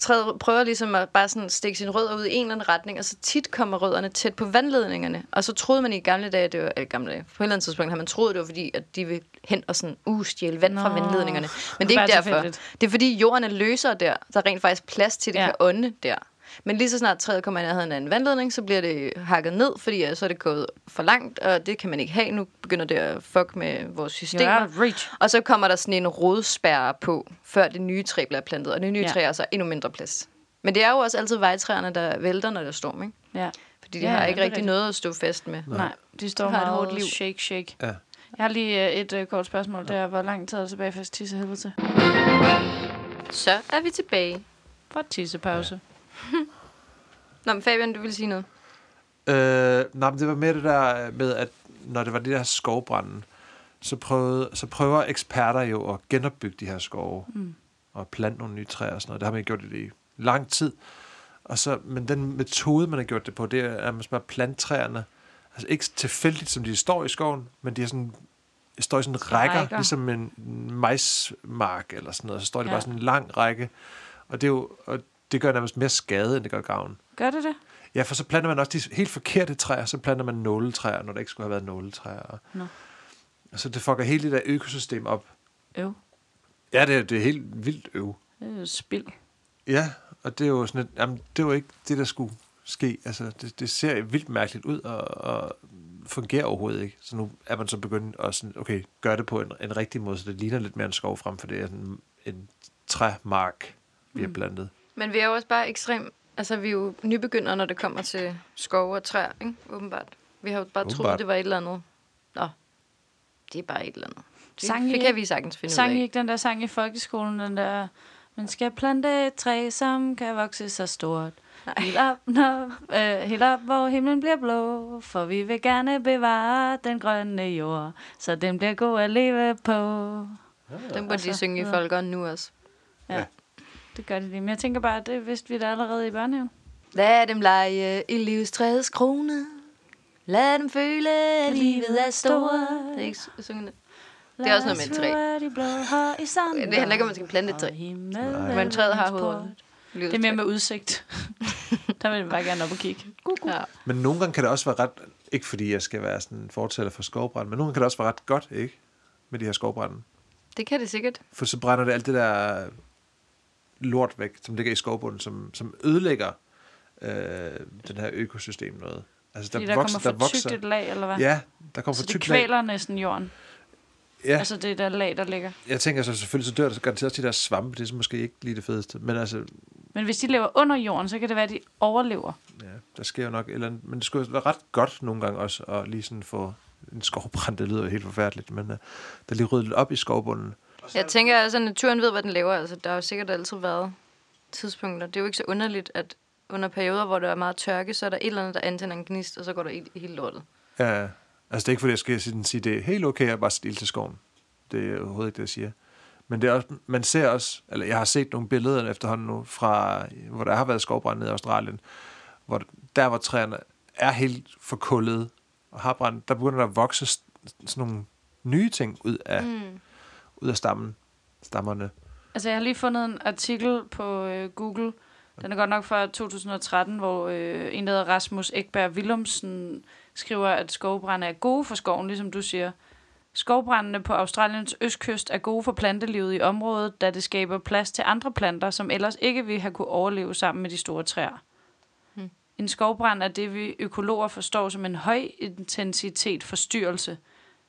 træet prøver ligesom at bare sådan stikke sine rødder ud i en eller anden retning, og så tit kommer rødderne tæt på vandledningerne, og så troede man i gamle dage, det var eller gamle dage, på et eller andet tidspunkt har man troet, det var fordi, at de vil hen og sådan uh, stjæle vand Nå. Fra vandledningerne, men det er ikke derfor. Tilfældigt. Det er fordi jorden er løsere der, der er rent faktisk plads til, det ja. Kan ånde der. Men lige så snart træet kommer ind og havde en anden vandledning, så bliver det hakket ned, fordi så er det gået for langt, og det kan man ikke have. Nu begynder det at fuck med vores systemer. Yeah, og så kommer der sådan en rodspærre på, før det nye træ bliver plantet, og det nye yeah. træ er så endnu mindre plads. Men det er jo også altid vejtræerne, der vælter, når der er storm, ikke? Yeah. Fordi de yeah, har ja, ikke rigtig rigtigt. Noget at stå fast med. Nej, Nej de står meget hårdt liv. Shake, shake. Ja. Jeg har lige et øh, kort spørgsmål, der hvor langt tager det tilbage for tissehelvede. Så er vi tilbage for tissepause. Ja. Nå, men Fabian, du vil sige noget? Øh, nej, men det var mere det der med, at når det var det der skovbranden, så, prøvede, så prøver eksperter jo at genopbygge de her skove, mm. og plante nogle nye træer og sådan noget. Det har man gjort i lang tid. Og så, men den metode, man har gjort det på, det er, at man bare planter træerne, altså ikke tilfældigt, som de står i skoven, men de er sådan, står i sådan en rækker, rækker, ligesom en majsmark eller sådan noget. Så står de ja. bare sådan en lang række. Og det, er jo, og det gør nærmest mere skade, end det gør gavn. Gør det det? Ja, for så planter man også de helt forkerte træer, så planter man nåletræer, når der ikke skulle have været nåletræer. No. Og så det fucker hele det der økosystem op. Øv. Ja, det, det er helt vildt øv. Det er jo spild. Ja, og det er jo sådan et, jamen, det var ikke det, der skulle ske. Altså, det, det ser vildt mærkeligt ud, og, og fungerer overhovedet ikke. Så nu er man så begyndt at sådan, okay, gøre det på en, en rigtig måde, så det ligner lidt mere en skov frem, for det er sådan en træmark, vi har plantet. Mm. Men vi er jo også bare ekstremt, altså vi er jo nybegyndere, når det kommer til skov og træer, ikke? Åbenbart. Vi har jo bare Åbenbart. troet, det var et eller andet. Nå, det er bare et eller andet. Det, sang det kan vi sagtens finde sang ud af. Sang I ikke den der sang i folkeskolen, den der... Man skal plante et træ, som kan vokse så stort. Helt op, når, øh, helt op, hvor himlen bliver blå, for vi vil gerne bevare den grønne jord, så den bliver god at leve på. Ja. Den burde de synge i folkeren nu også. Ja, ja, det gør de. Men jeg tænker bare, at det vidste vi da allerede i børnehaven. Lad dem lege i livstræets krone. Lad dem føle, at livet er stort. Det er ikke syngende. Det er også noget med et træ. Det handler ikke om, man skal plante et træ. Men træet har hovedet. Det er mere med udsigt. Der vil man bare gerne op og kigge. Ja. Men nogle gange kan det også være ret... Ikke fordi jeg skal være sådan en fortæller for skovbrand, men nogle gange kan det også være ret godt, ikke? Med de her skovbranden. Det kan det sikkert. For så brænder det alt det der lort væk, som ligger i skovbunden, som, som ødelægger øh, den her økosystem noget. Altså, der, fordi der vokser, kommer for tykt et lag, eller hvad? Ja, der kommer for tykt lag. Så det kvæler næsten jorden. Ja. Altså det der lag, der ligger. Jeg tænker så altså, selvfølgelig, så dør der garanteret også de der svampe. Det er måske ikke lige det fedeste. Men, altså, men hvis de lever under jorden, så kan det være, at de overlever. Ja, der sker jo nok eller andet. Men det skulle være ret godt nogle gange også at lige sådan få en skovbrand. Det lyder jo helt forfærdeligt, men uh, der lige ryddet op i skovbunden. Jeg tænker altså, naturen ved, hvad den laver. Altså, der har jo sikkert altid været tidspunkter. Det er jo ikke så underligt, at under perioder, hvor der er meget tørke, så er der et eller andet, der antænder en gnist, og så går der ild i hele lortet. Ja. Altså det er ikke fordi jeg skal sige, det er helt okay at bare sætte ild til skoven. Det er overhovedet ikke det jeg siger. Men det er også, man ser også, eller jeg har set nogle billeder efterhånden nu fra, hvor der har været skovbrand nede i Australien, hvor der hvor træerne er helt forkullede og har brændt, der begynder der at vokse sådan nogle nye ting ud af mm. ud af stammen, stammerne. Altså jeg har lige fundet en artikel på øh, Google. Den er godt nok fra to tusind og tretten, hvor øh, en der hedder Rasmus Ekberg Willumsen skriver, at skovbrande er gode for skoven, ligesom du siger. Skovbrændene på Australiens østkyst er gode for plantelivet i området, da det skaber plads til andre planter, som ellers ikke ville have kunne overleve sammen med de store træer. Hmm. En skovbrand er det, vi økologer forstår som en høj intensitet forstyrrelse.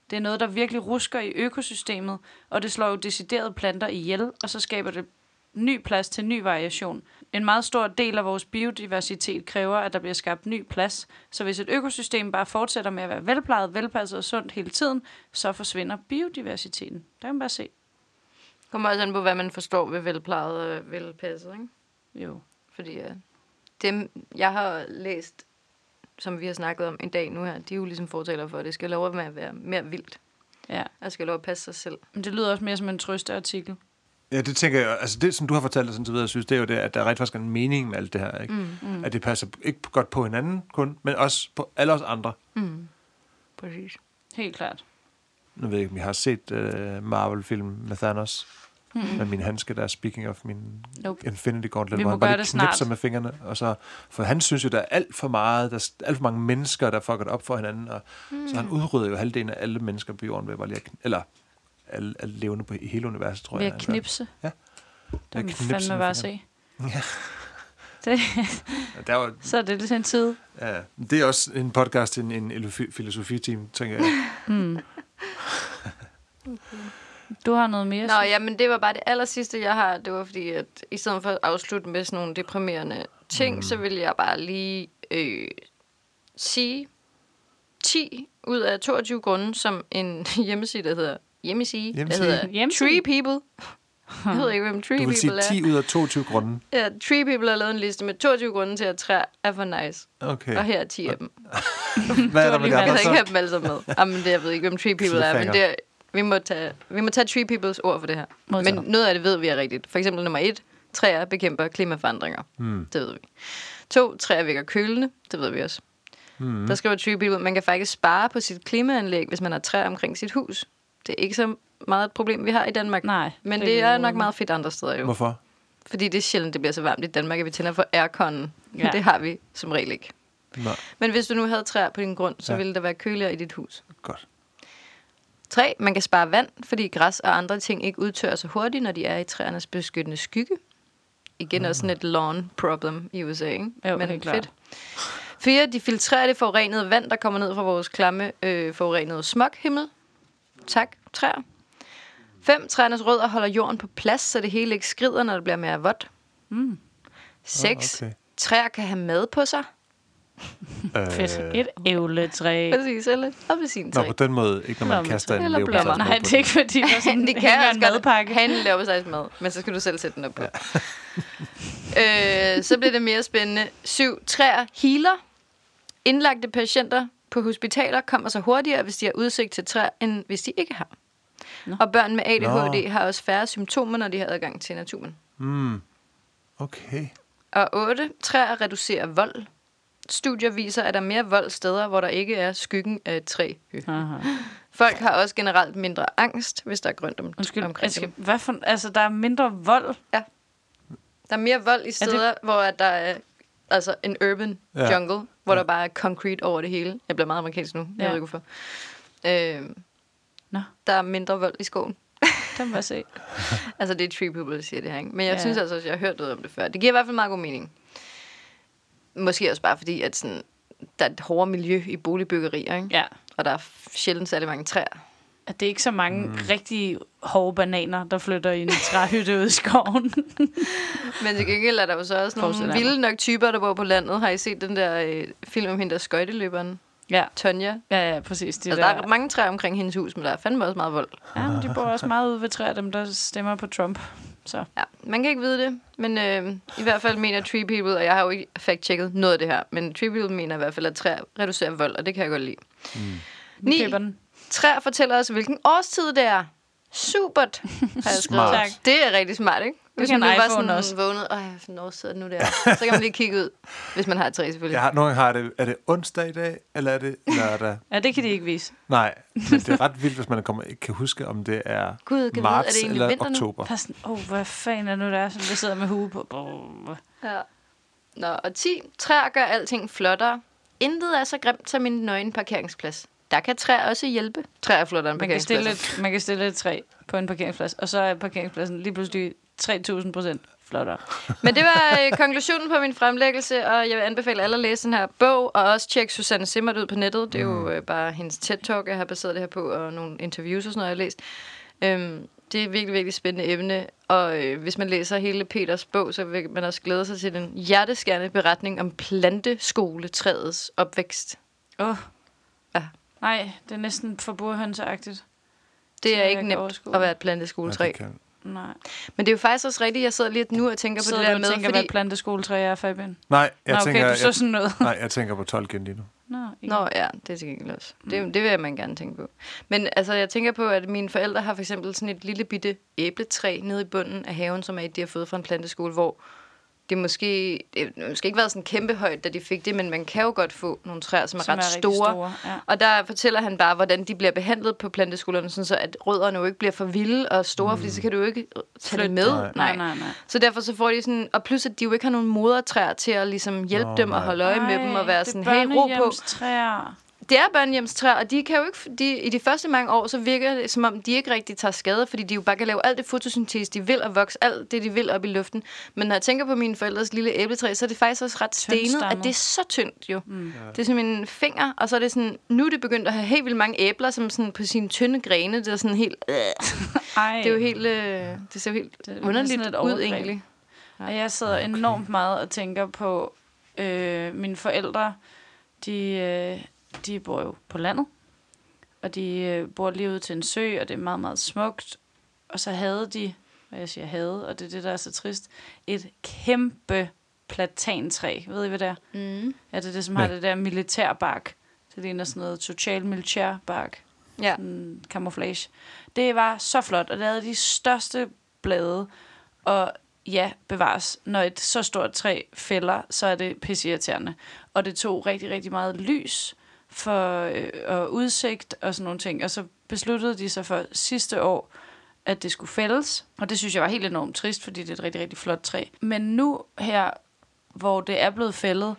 Det er noget, der virkelig rusker i økosystemet, og det slår jo deciderede planter ihjel, og så skaber det ny plads til ny variation. En meget stor del af vores biodiversitet kræver, at der bliver skabt ny plads, så hvis et økosystem bare fortsætter med at være velplejet, velpasset og sundt hele tiden, så forsvinder biodiversiteten. Der kan man bare se. Det kommer også an på, hvad man forstår ved velplejet og velpasset, ikke? Jo. Fordi uh, dem, jeg har læst, som vi har snakket om en dag nu her, de er jo ligesom fortaler for, at det skal lov at være mere vildt. Ja. Og skal lov at passe sig selv. Men det lyder også mere som en trøsteartikel. Ja, det tænker jeg, altså det, som du har fortalt, og sådan så videre, jeg synes, det er jo det, at der rent faktisk er en mening med alt det her, ikke? Mm, mm. At det passer ikke godt på hinanden kun, men også på alle os andre. Mm. Præcis. Helt klart. Nu ved jeg ikke, om I har set uh, Marvel-film med Thanos, mm. med min handske, der er speaking of min nope. Infinity Gauntlet, hvor han bare knipser med fingrene, og så, for han synes jo, der er alt for meget, der er alt for mange mennesker, der fucker op for hinanden, og mm. så han udrydder jo halvdelen af alle mennesker på jorden, ved bare lige at, eller... Alle, alle levende på i hele universet, tror jeg. Ved at knipse. Ja. Det er knipse. Det fandme bare at se. Ja. Det. Der var, så er det lidt en tid. Ja. Det er også en podcast, en, en filosofi-team, tænker jeg. Mm. Du har noget mere. Nå, ja, men det var bare det allersidste, jeg har. Det var fordi, at i stedet for at afslutte med sådan nogle deprimerende ting, mm. så ville jeg bare lige øh, sige ti ud af toogtyve grunde, som en hjemmeside, der hedder... hjemmeside, der hedder Tree People Jeg ved ikke, hvem Tree People er. Du vil sige ti ud af toogtyve grunde. Ja, Tree People har lavet en liste med toogtyve grunde til, at træer er for nice. Okay. Og her er ti af dem. Hvad er der med de andre så? Jeg kan ikke have dem alle sammen med. Jamen, det, jeg ved ikke, hvem Tree People er, men det er, vi, må tage, vi må tage Tree Peoples ord for det her. Modtager. Men noget af det ved vi er rigtigt. For eksempel nummer et, træer bekæmper klimaforandringer. Hmm. Det ved vi. to. Træer vækker kølende. Det ved vi også. Hmm. Der skriver Tree People, man kan faktisk spare på sit klimaanlæg, hvis man har træer omkring sit hus. Det er ikke så meget et problem, vi har i Danmark. Nej, men det, det er nok meget fedt andre steder jo. Hvorfor? Fordi det er sjældent, det bliver så varmt i Danmark, at vi tænder for airconen. Ja. Det har vi som regel ikke. Nej. Men hvis du nu havde træer på din grund, så ja. ville der være køligere i dit hus. Godt. tre. Man kan spare vand, fordi græs og andre ting ikke udtørrer så hurtigt, når de er i træernes beskyttende skygge. Igen mm. også sådan et lawn problem i U S A, ikke? Jo, men helt fedt. fire. De filtrerer det forurenede vand, der kommer ned fra vores klamme øh, forurenede smoghimmel. Tak, træer. fem. Træernes rødder holder jorden på plads, så det hele ikke skrider, når det bliver mere vådt. Mm. seks. Oh, okay. Træer kan have mad på sig. Et ævletræ. Præcis, eller et appelsintræ. Nå, på den måde, ikke når man Blom. kaster en leverpastej. Eller nej, det er ikke fordi, der er sådan de kan en madpakke. Han laver sig mad, men så skal du selv sætte den op på. Ja. øh, så bliver det mere spændende. syv. Træer healer. Indlagte patienter på hospitaler kommer så hurtigere, hvis de har udsigt til træer, end hvis de ikke har. Nå. Og børn med A D H D Nå. har også færre symptomer, når de har adgang til naturen. Mm. Okay. Og otte. Træer reducerer vold. Studier viser, at der er mere vold steder, hvor der ikke er skyggen af et træ. Folk har også generelt mindre angst, hvis der er grønt om, Undskyld, omkring skal, dem. Hvad for, altså, der er mindre vold? Ja. Der er mere vold i steder, det... hvor der er altså, en urban ja. jungle, hvor ja. der bare er concrete over det hele. Jeg bliver meget amerikansk nu, jeg ja. ved ikke hvorfor. Øh, Nå. Der er mindre vold i skoven. Det må jeg se. Altså, det er Tree People, der siger det her, ikke? Men jeg ja. synes altså, at jeg har hørt noget om det før. Det giver i hvert fald meget god mening. Måske også bare fordi, at sådan, der er et hårdere miljø i boligbyggerier, ikke? Ja. Og der er sjældent særlig mange træer. At det er ikke så mange mm. rigtig hårde bananer, der flytter i en træhytte ud i skoven. Men til gengæld er der jo så også nogle vilde nok typer, der bor på landet. Har I set den der øh, film om hende, der skøjteløberen? Ja. Tonja? Ja, ja, præcis. De altså, der, der er mange træer omkring hendes hus, men der er fandme også meget vold. Ja, men de bor også meget ude ved træer, dem der stemmer på Trump. Så. Ja, man kan ikke vide det, men øh, i hvert fald mener Tree People, og jeg har jo ikke fact-checket noget af det her, men Tree People mener i hvert fald, at træer reducerer vold, og det kan jeg godt lide. Mm. ni. Træer fortæller os, hvilken årstid det er. Supert. Smart. Det er rigtig smart, ikke? Hvis man bare sådan også. vågnet, åh, jeg har sådan nu der, så kan man lige kigge ud, hvis man har et træ selvfølgelig. Jeg har, nogle gange har det, er det onsdag i dag, eller er det lørdag? Ja, det kan de ikke vise. Nej, men det er ret vildt, hvis man kommer, ikke kan huske, om det er Gud, marts vide, er det eller vinter oktober. Pas, oh, hvad fanden er nu der, som der sidder med hue på? Ja. Nå, og ti. Træer gør alting flottere. Intet er så grimt som en nøgen parkeringsplads. Der kan træer også hjælpe. Træer flotter en parkeringsplads. Man kan stille et, man kan stille et træ på en parkeringsplads, og så er parkeringspladsen lige pludselig tre tusind procent flottere. Men det var øh, konklusionen på min fremlæggelse, og jeg vil anbefale alle at læse den her bog, og også tjekke Susanne Simard ud på nettet. Det er jo øh, bare hendes TED-talk, jeg har baseret det her på, og nogle interviews og sådan noget, jeg har læst. Øhm, det er virkelig, virkelig spændende emne, og øh, hvis man læser hele Peters bog, så vil man også glæde sig til den hjerteskærende beretning om planteskoletræets opvækst. Åh, oh. ja. Nej, det er næsten for burhønseagtigt. Det er ikke nemt at være et planteskoletræ. Ja, nej. Men det er jo faktisk også rigtigt, jeg sidder lige nu og tænker sidder på det der med, tænker, fordi... hvad planteskoletræ er, Fabian? Nej, jeg Nå, okay, tænker... Du så jeg... sådan noget. Nej, jeg tænker på Tolkien lige nu. Nå, Nå ja, det er til gengæld også. Det, det vil man gerne tænke på. Men altså, jeg tænker på, at mine forældre har for eksempel sådan et lille bitte æbletræ nede i bunden af haven, som er et, de har fået fra en planteskole, hvor det måske... Det har måske ikke været sådan kæmpe højt, da de fik det, men man kan jo godt få nogle træer, som er som ret er store. store ja. Og der fortæller han bare, hvordan de bliver behandlet på planteskolerne, sådan så at rødderne jo ikke bliver for vilde og store, mm. fordi så kan du jo ikke tage det med. Nej. Nej, nej, nej. Så derfor så får de sådan... Og plus, at de jo ikke har nogen modertræer til at ligesom hjælpe oh, dem og holde øje nej, med dem og være sådan helt ro på. Det er børnehjemstræer, og de kan jo ikke, de, i de første mange år, så virker det, som om de ikke rigtig tager skade, fordi de jo bare kan lave alt det fotosyntese, de vil, og vokse alt det, de vil op i luften. Men når jeg tænker på mine forældres lille æbletræ, så er det faktisk også ret stenet, at det er så tyndt jo. Mm. Ja. Det er som en finger, og så er det sådan, nu er det begyndt at have helt vildt mange æbler, som sådan på sine tynde grene, det er sådan helt, øh. Ej. Det er jo helt, øh, det ser jo helt det, underligt det ud egentlig. Ja. Og jeg sidder okay. enormt meget og tænker på øh, mine forældre, de... Øh, De bor jo på landet, og de bor lige ude til en sø, og det er meget, meget smukt. Og så havde de hvad jeg siger, havde, og det er det, der er så trist, et kæmpe platantræ. Ved I, hvad det er? Mm. Er det det, som har ja. det der militærbark? Det ligner sådan noget total militærbark. Ja. Sådan camouflage. Det var så flot, og det havde de største blade, og ja, bevares. Når et så stort træ fælder, så er det pisseirriterende. Og det tog rigtig, rigtig meget lys for, øh, og udsigt og sådan nogle ting. Og så besluttede de sig for sidste år, at det skulle fældes. Og det synes jeg var helt enormt trist, fordi det er et rigtig, rigtig flot træ. Men nu her, hvor det er blevet fældet,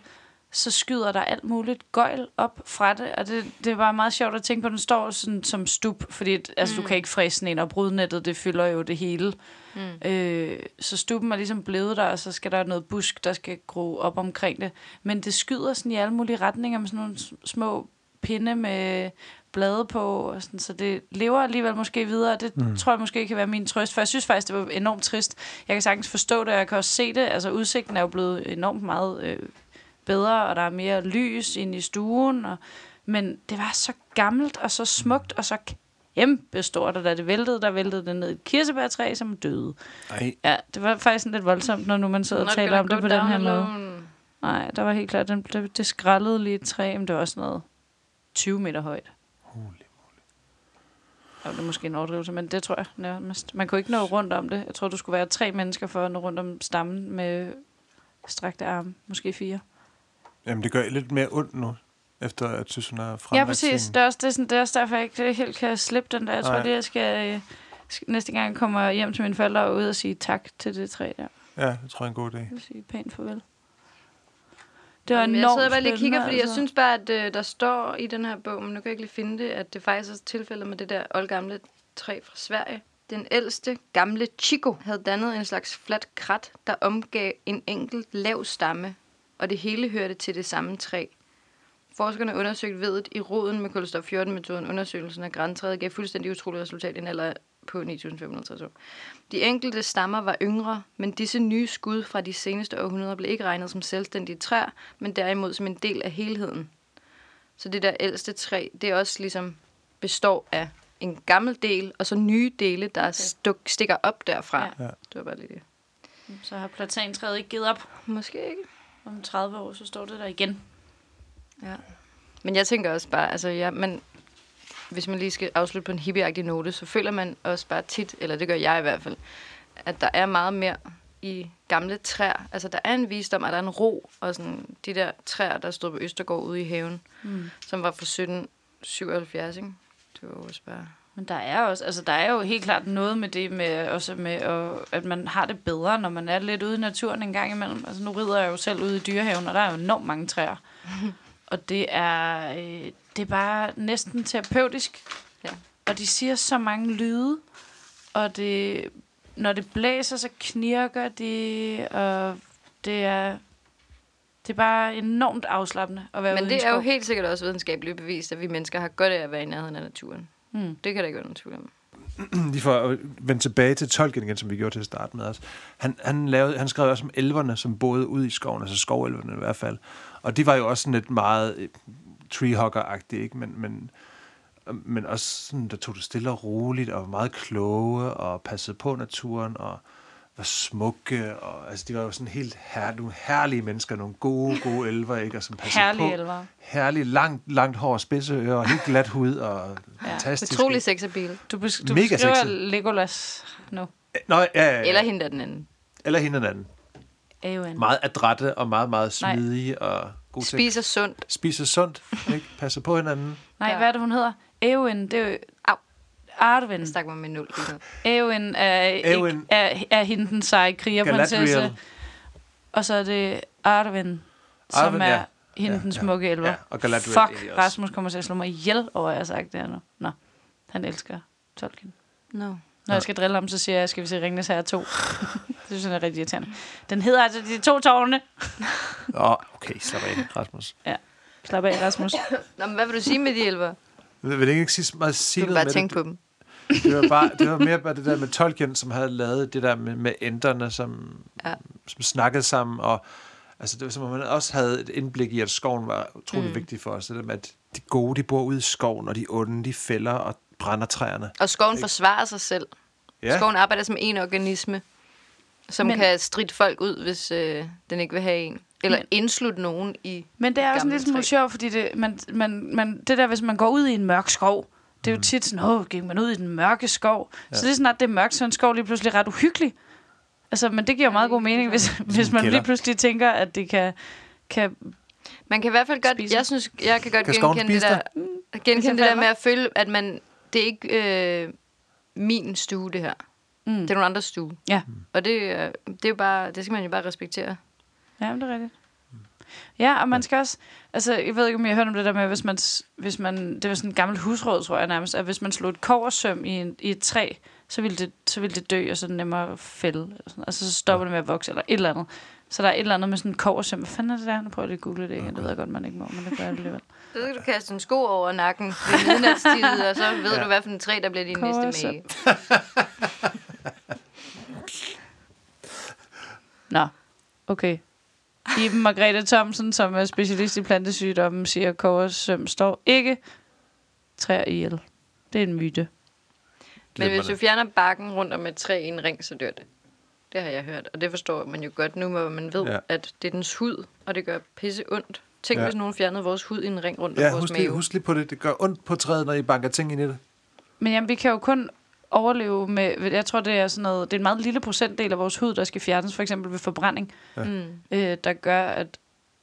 så skyder der alt muligt gøjl op fra det. Og det, det var meget sjovt at tænke på, at den står sådan, som stup. Fordi mm. altså, du kan ikke fræse den ind, og brudnettet, det fylder jo det hele. Mm. Øh, så stuppen er ligesom blevet der, og så skal der noget busk, der skal gro op omkring det. Men det skyder sådan i alle mulige retninger med sådan nogle små pinde med blade på. Og sådan, så det lever alligevel måske videre. Det mm. tror jeg måske kan være min trøst. For jeg synes faktisk, det var enormt trist. Jeg kan sagtens forstå det, og jeg kan også se det. Altså udsigten er jo blevet enormt meget... Øh, bedre, og der er mere lys ind i stuen, og, men det var så gammelt, og så smukt, og så kæmpestort, og da det væltede, der væltede det ned i et kirsebærtræ, som døde. Ej. Ja, det var faktisk lidt voldsomt, når nu man sidder og taler om det på den her måde. Nej, der var helt klart, den, det, det skrællede lige et træ, men det var også noget tyve meter højt. Holy moly. Ja, det er måske en overdrivelse, men det tror jeg nærmest. Man kunne ikke nå rundt om det. Jeg tror, du skulle være tre mennesker for at nå rundt om stammen med strakte arme. Måske fire. Jamen, det gør lidt mere ondt nu, efter at Susanne er fremlagt. Ja, præcis. Det er også, det er sådan, det er også derfor, jeg ikke helt kan slippe den der. Jeg tror, Ej. det jeg skal, næste gang kommer hjem til mine forældre og ud og sige tak til det træ der. Ja, det tror jeg er en god idé. Jeg vil sige pænt farvel. Det var enormt. Jeg sidder bare lige og kigger, fordi altså. jeg synes bare, at øh, der står i den her bog, men nu kan jeg ikke lige finde det, at det faktisk er tilfældet med det der oldgamle træ fra Sverige. Den ældste gamle chico havde dannet en slags flat krat, der omgav en enkelt lav stamme, og det hele hørte til det samme træ. Forskerne undersøgte vedet i roden med kulstof fjorten metoden. Undersøgelsen af grantræet gav fuldstændig utroligt resultat i en alder på ni tusind fem hundrede og tres år. De enkelte stammer var yngre, men disse nye skud fra de seneste århundreder blev ikke regnet som selvstændige træer, men derimod som en del af helheden. Så det der ældste træ, det også ligesom består af en gammel del, og så nye dele, der okay. stuk, stikker op derfra. Ja. Det var bare lige det. Så har platantræet ikke givet op? Måske ikke. Om tredive år, så står det der igen. Ja. Men jeg tænker også bare, altså ja, men hvis man lige skal afslutte på en hippieagtig note, så føler man også bare tit, eller det gør jeg i hvert fald, at der er meget mere i gamle træer. Altså der er en visdom, og der er en ro, og sådan de der træer, der stod på Østergaard ude i haven, mm. som var fra sytten syvoghalvfjerds, ikke? Det var også bare... Men der er også, altså der er jo helt klart noget med det med også med og, at man har det bedre, når man er lidt ude i naturen en gang imellem. Altså nu rider jeg jo selv ude i Dyrehaven, og der er jo enormt mange træer. Og det er øh, det er bare næsten terapeutisk. Ja. Og de siger så mange lyde, og det når det blæser, så knirker de, og det er det er bare enormt afslappende at være ude i naturen. Men det er jo helt sikkert også videnskabeligt bevist, at vi mennesker har godt af at være i nærheden af naturen. Mm. Det kan der ikke være nogen tvivl om. Lige for at vende tilbage til Tolkien igen, som vi gjorde til at starte med os. Han, han, lavede, han skrev også om elverne, som boede ude i skoven, altså skovelverne i hvert fald. Og det var jo også sådan lidt meget treehugger-agtigt, ikke? Men, men, men også sådan, der tog det stille og roligt, og var meget kloge, og passede på naturen, og var smukke, og altså de var jo sådan helt her, nogle herlige mennesker, nogle gode, gode elver, ikke, og som passede herlige på. Elver. Herlige langt, langt hår og spidse ører, og helt glat hud, og ja, fantastisk. Utrolig sexabil. Du, bes- du Mega beskriver sexy. Legolas nu. Nå, ja, ja, ja. Eller hende den anden. Eller hende den anden. Eowen. Meget adrætte, og meget, meget smidige, Nej. og god ting. Spiser sundt. Spiser sundt, ikke? Passer på hinanden. Nej, ja. Hvad er det, hun hedder? Eowen, det er jo... Au. Arwen. Jeg snakker med nul. Eowen er, ikke, er, er hende den seje krigerprinsesse. Og så er det Arwen, som Arwen, er ja. hende ja, den smukke ja, elver. Ja. Og fuck, Rasmus kommer til at slå mig ihjel over, at jeg har sagt det her nu. Nå, han elsker Tolkien. No. Når no. jeg skal drille om, så siger jeg, skal vi se Ringenes Herre to. Det synes jeg er rigtig irriterende. Den hedder altså De To Tårne. Åh, oh, okay, slap af, Rasmus. Ja, slap af, Rasmus. Nå, men hvad vil du sige med de elver? Jeg vil ikke sige meget sige noget med det. Du kan bare tænke det. på dem. Det var, bare, det var mere bare det der med Tolkien, som havde lavet det der med, med ænderne, som, ja. som snakkede sammen. Og, altså, det var som om man også havde et indblik i, at skoven var utrolig mm. vigtig for os. Det der med, at de gode, de bor ude i skoven, og de onde, de fælder og brænder træerne. Og skoven ikke? forsvarer sig selv. Ja. Skoven arbejder som en organisme, som men, kan stritte folk ud, hvis øh, den ikke vil have en. Eller men, indslutte nogen i. Men det er også lidt smule sjovt, fordi det, man, man, man, det der, hvis man går ud i en mørk skov, det er jo tit sådan, åh, gik man ud i den mørke skov. Ja. Så det er sådan, at det er mørkt, så en skov lige pludselig ret uhyggelig. Altså, men det giver meget god mening, hvis, hvis man lige pludselig tænker, at det kan... kan man kan i hvert fald godt... Spise. Jeg synes, jeg kan godt kan genkende det der, genkende det der med at føle, at man... Det er ikke øh, min stue, det her. Mm. Det er nogle andres stue. Ja. Mm. Og det, det er jo bare... Det skal man jo bare respektere. Ja, det er rigtigt. Ja, og man skal også... Altså, jeg ved ikke, om jeg har hørt om det der med, hvis man... Hvis man det var sådan en gammel husråd, tror jeg nærmest, at hvis man slog et kobbersøm i, en, i et træ, så ville det, så ville det dø, og så nemmere fælde. Og sådan. Altså, så stopper det med at vokse, eller et eller andet. Så der er et eller andet med sådan en kobbersøm. Hvad fanden er det der? Nu prøver jeg at google det igen. Det ved jeg godt, man ikke må, men det gør jeg alligevel. Så kan du kaste en sko over nakken ved midnatstid, og så ved ja. Du, hvad for en træ, der bliver din næste mage. Nå, okay. Iben Margrethe Thomsen, som er specialist i plantesygdomme, siger, at kobbersøm står ikke træer ihjel. Det er en myte. Men hvis du fjerner bakken rundt om et træ i en ring, så dør det. Det har jeg hørt, og det forstår man jo godt nu, hvor man ved, ja. At det er dens hud, og det gør pisse ondt. Tænk, ja. Hvis nogen fjernede vores hud i en ring rundt om ja, vores mave. Ja, husk lige på det. Det gør ondt på træet, når I banker ting ind i det. Men jamen, vi kan jo kun overleve med... Jeg tror, det er sådan noget... Det er en meget lille procentdel af vores hud, der skal fjernes, for eksempel ved forbrænding, ja. øh, der gør, at,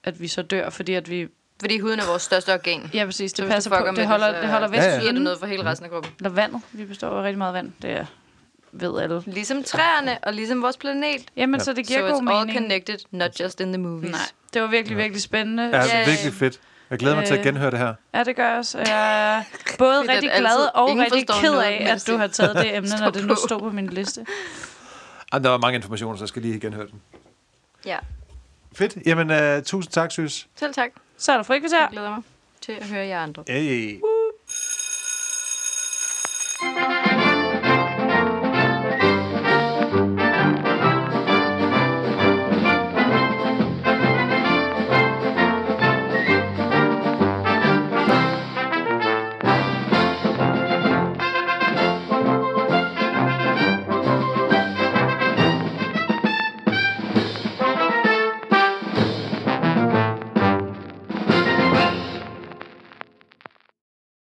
at vi så dør, fordi at vi... Fordi huden er vores største organ. Ja, præcis. Det, det passer på. Det holder, det, det holder væk. Ja, ja. Så er det noget for hele resten af kroppen. Eller vandet. Vi består af rigtig meget vand. Det er... ved alle. Ligesom træerne, og ligesom vores planet. Jamen, ja. Så det giver so god mening. So it's all connected, not just in the movies. Nej, det var virkelig, ja. Virkelig spændende. Ja, det er virkelig fedt. Jeg glæder øh, mig til at genhøre det her. Ja, det gør jeg også. Jeg er både fedt, rigtig glad og rigtig ked noget, af, at du har taget det emne, når det nu står på min liste. Jamen, der var mange informationer, så jeg skal lige genhøre den. Ja. Fedt. Jamen, uh, tusind tak, Søs. Selv tak. Så er der frikvarter. Jeg glæder mig til at høre jer andre. Hey.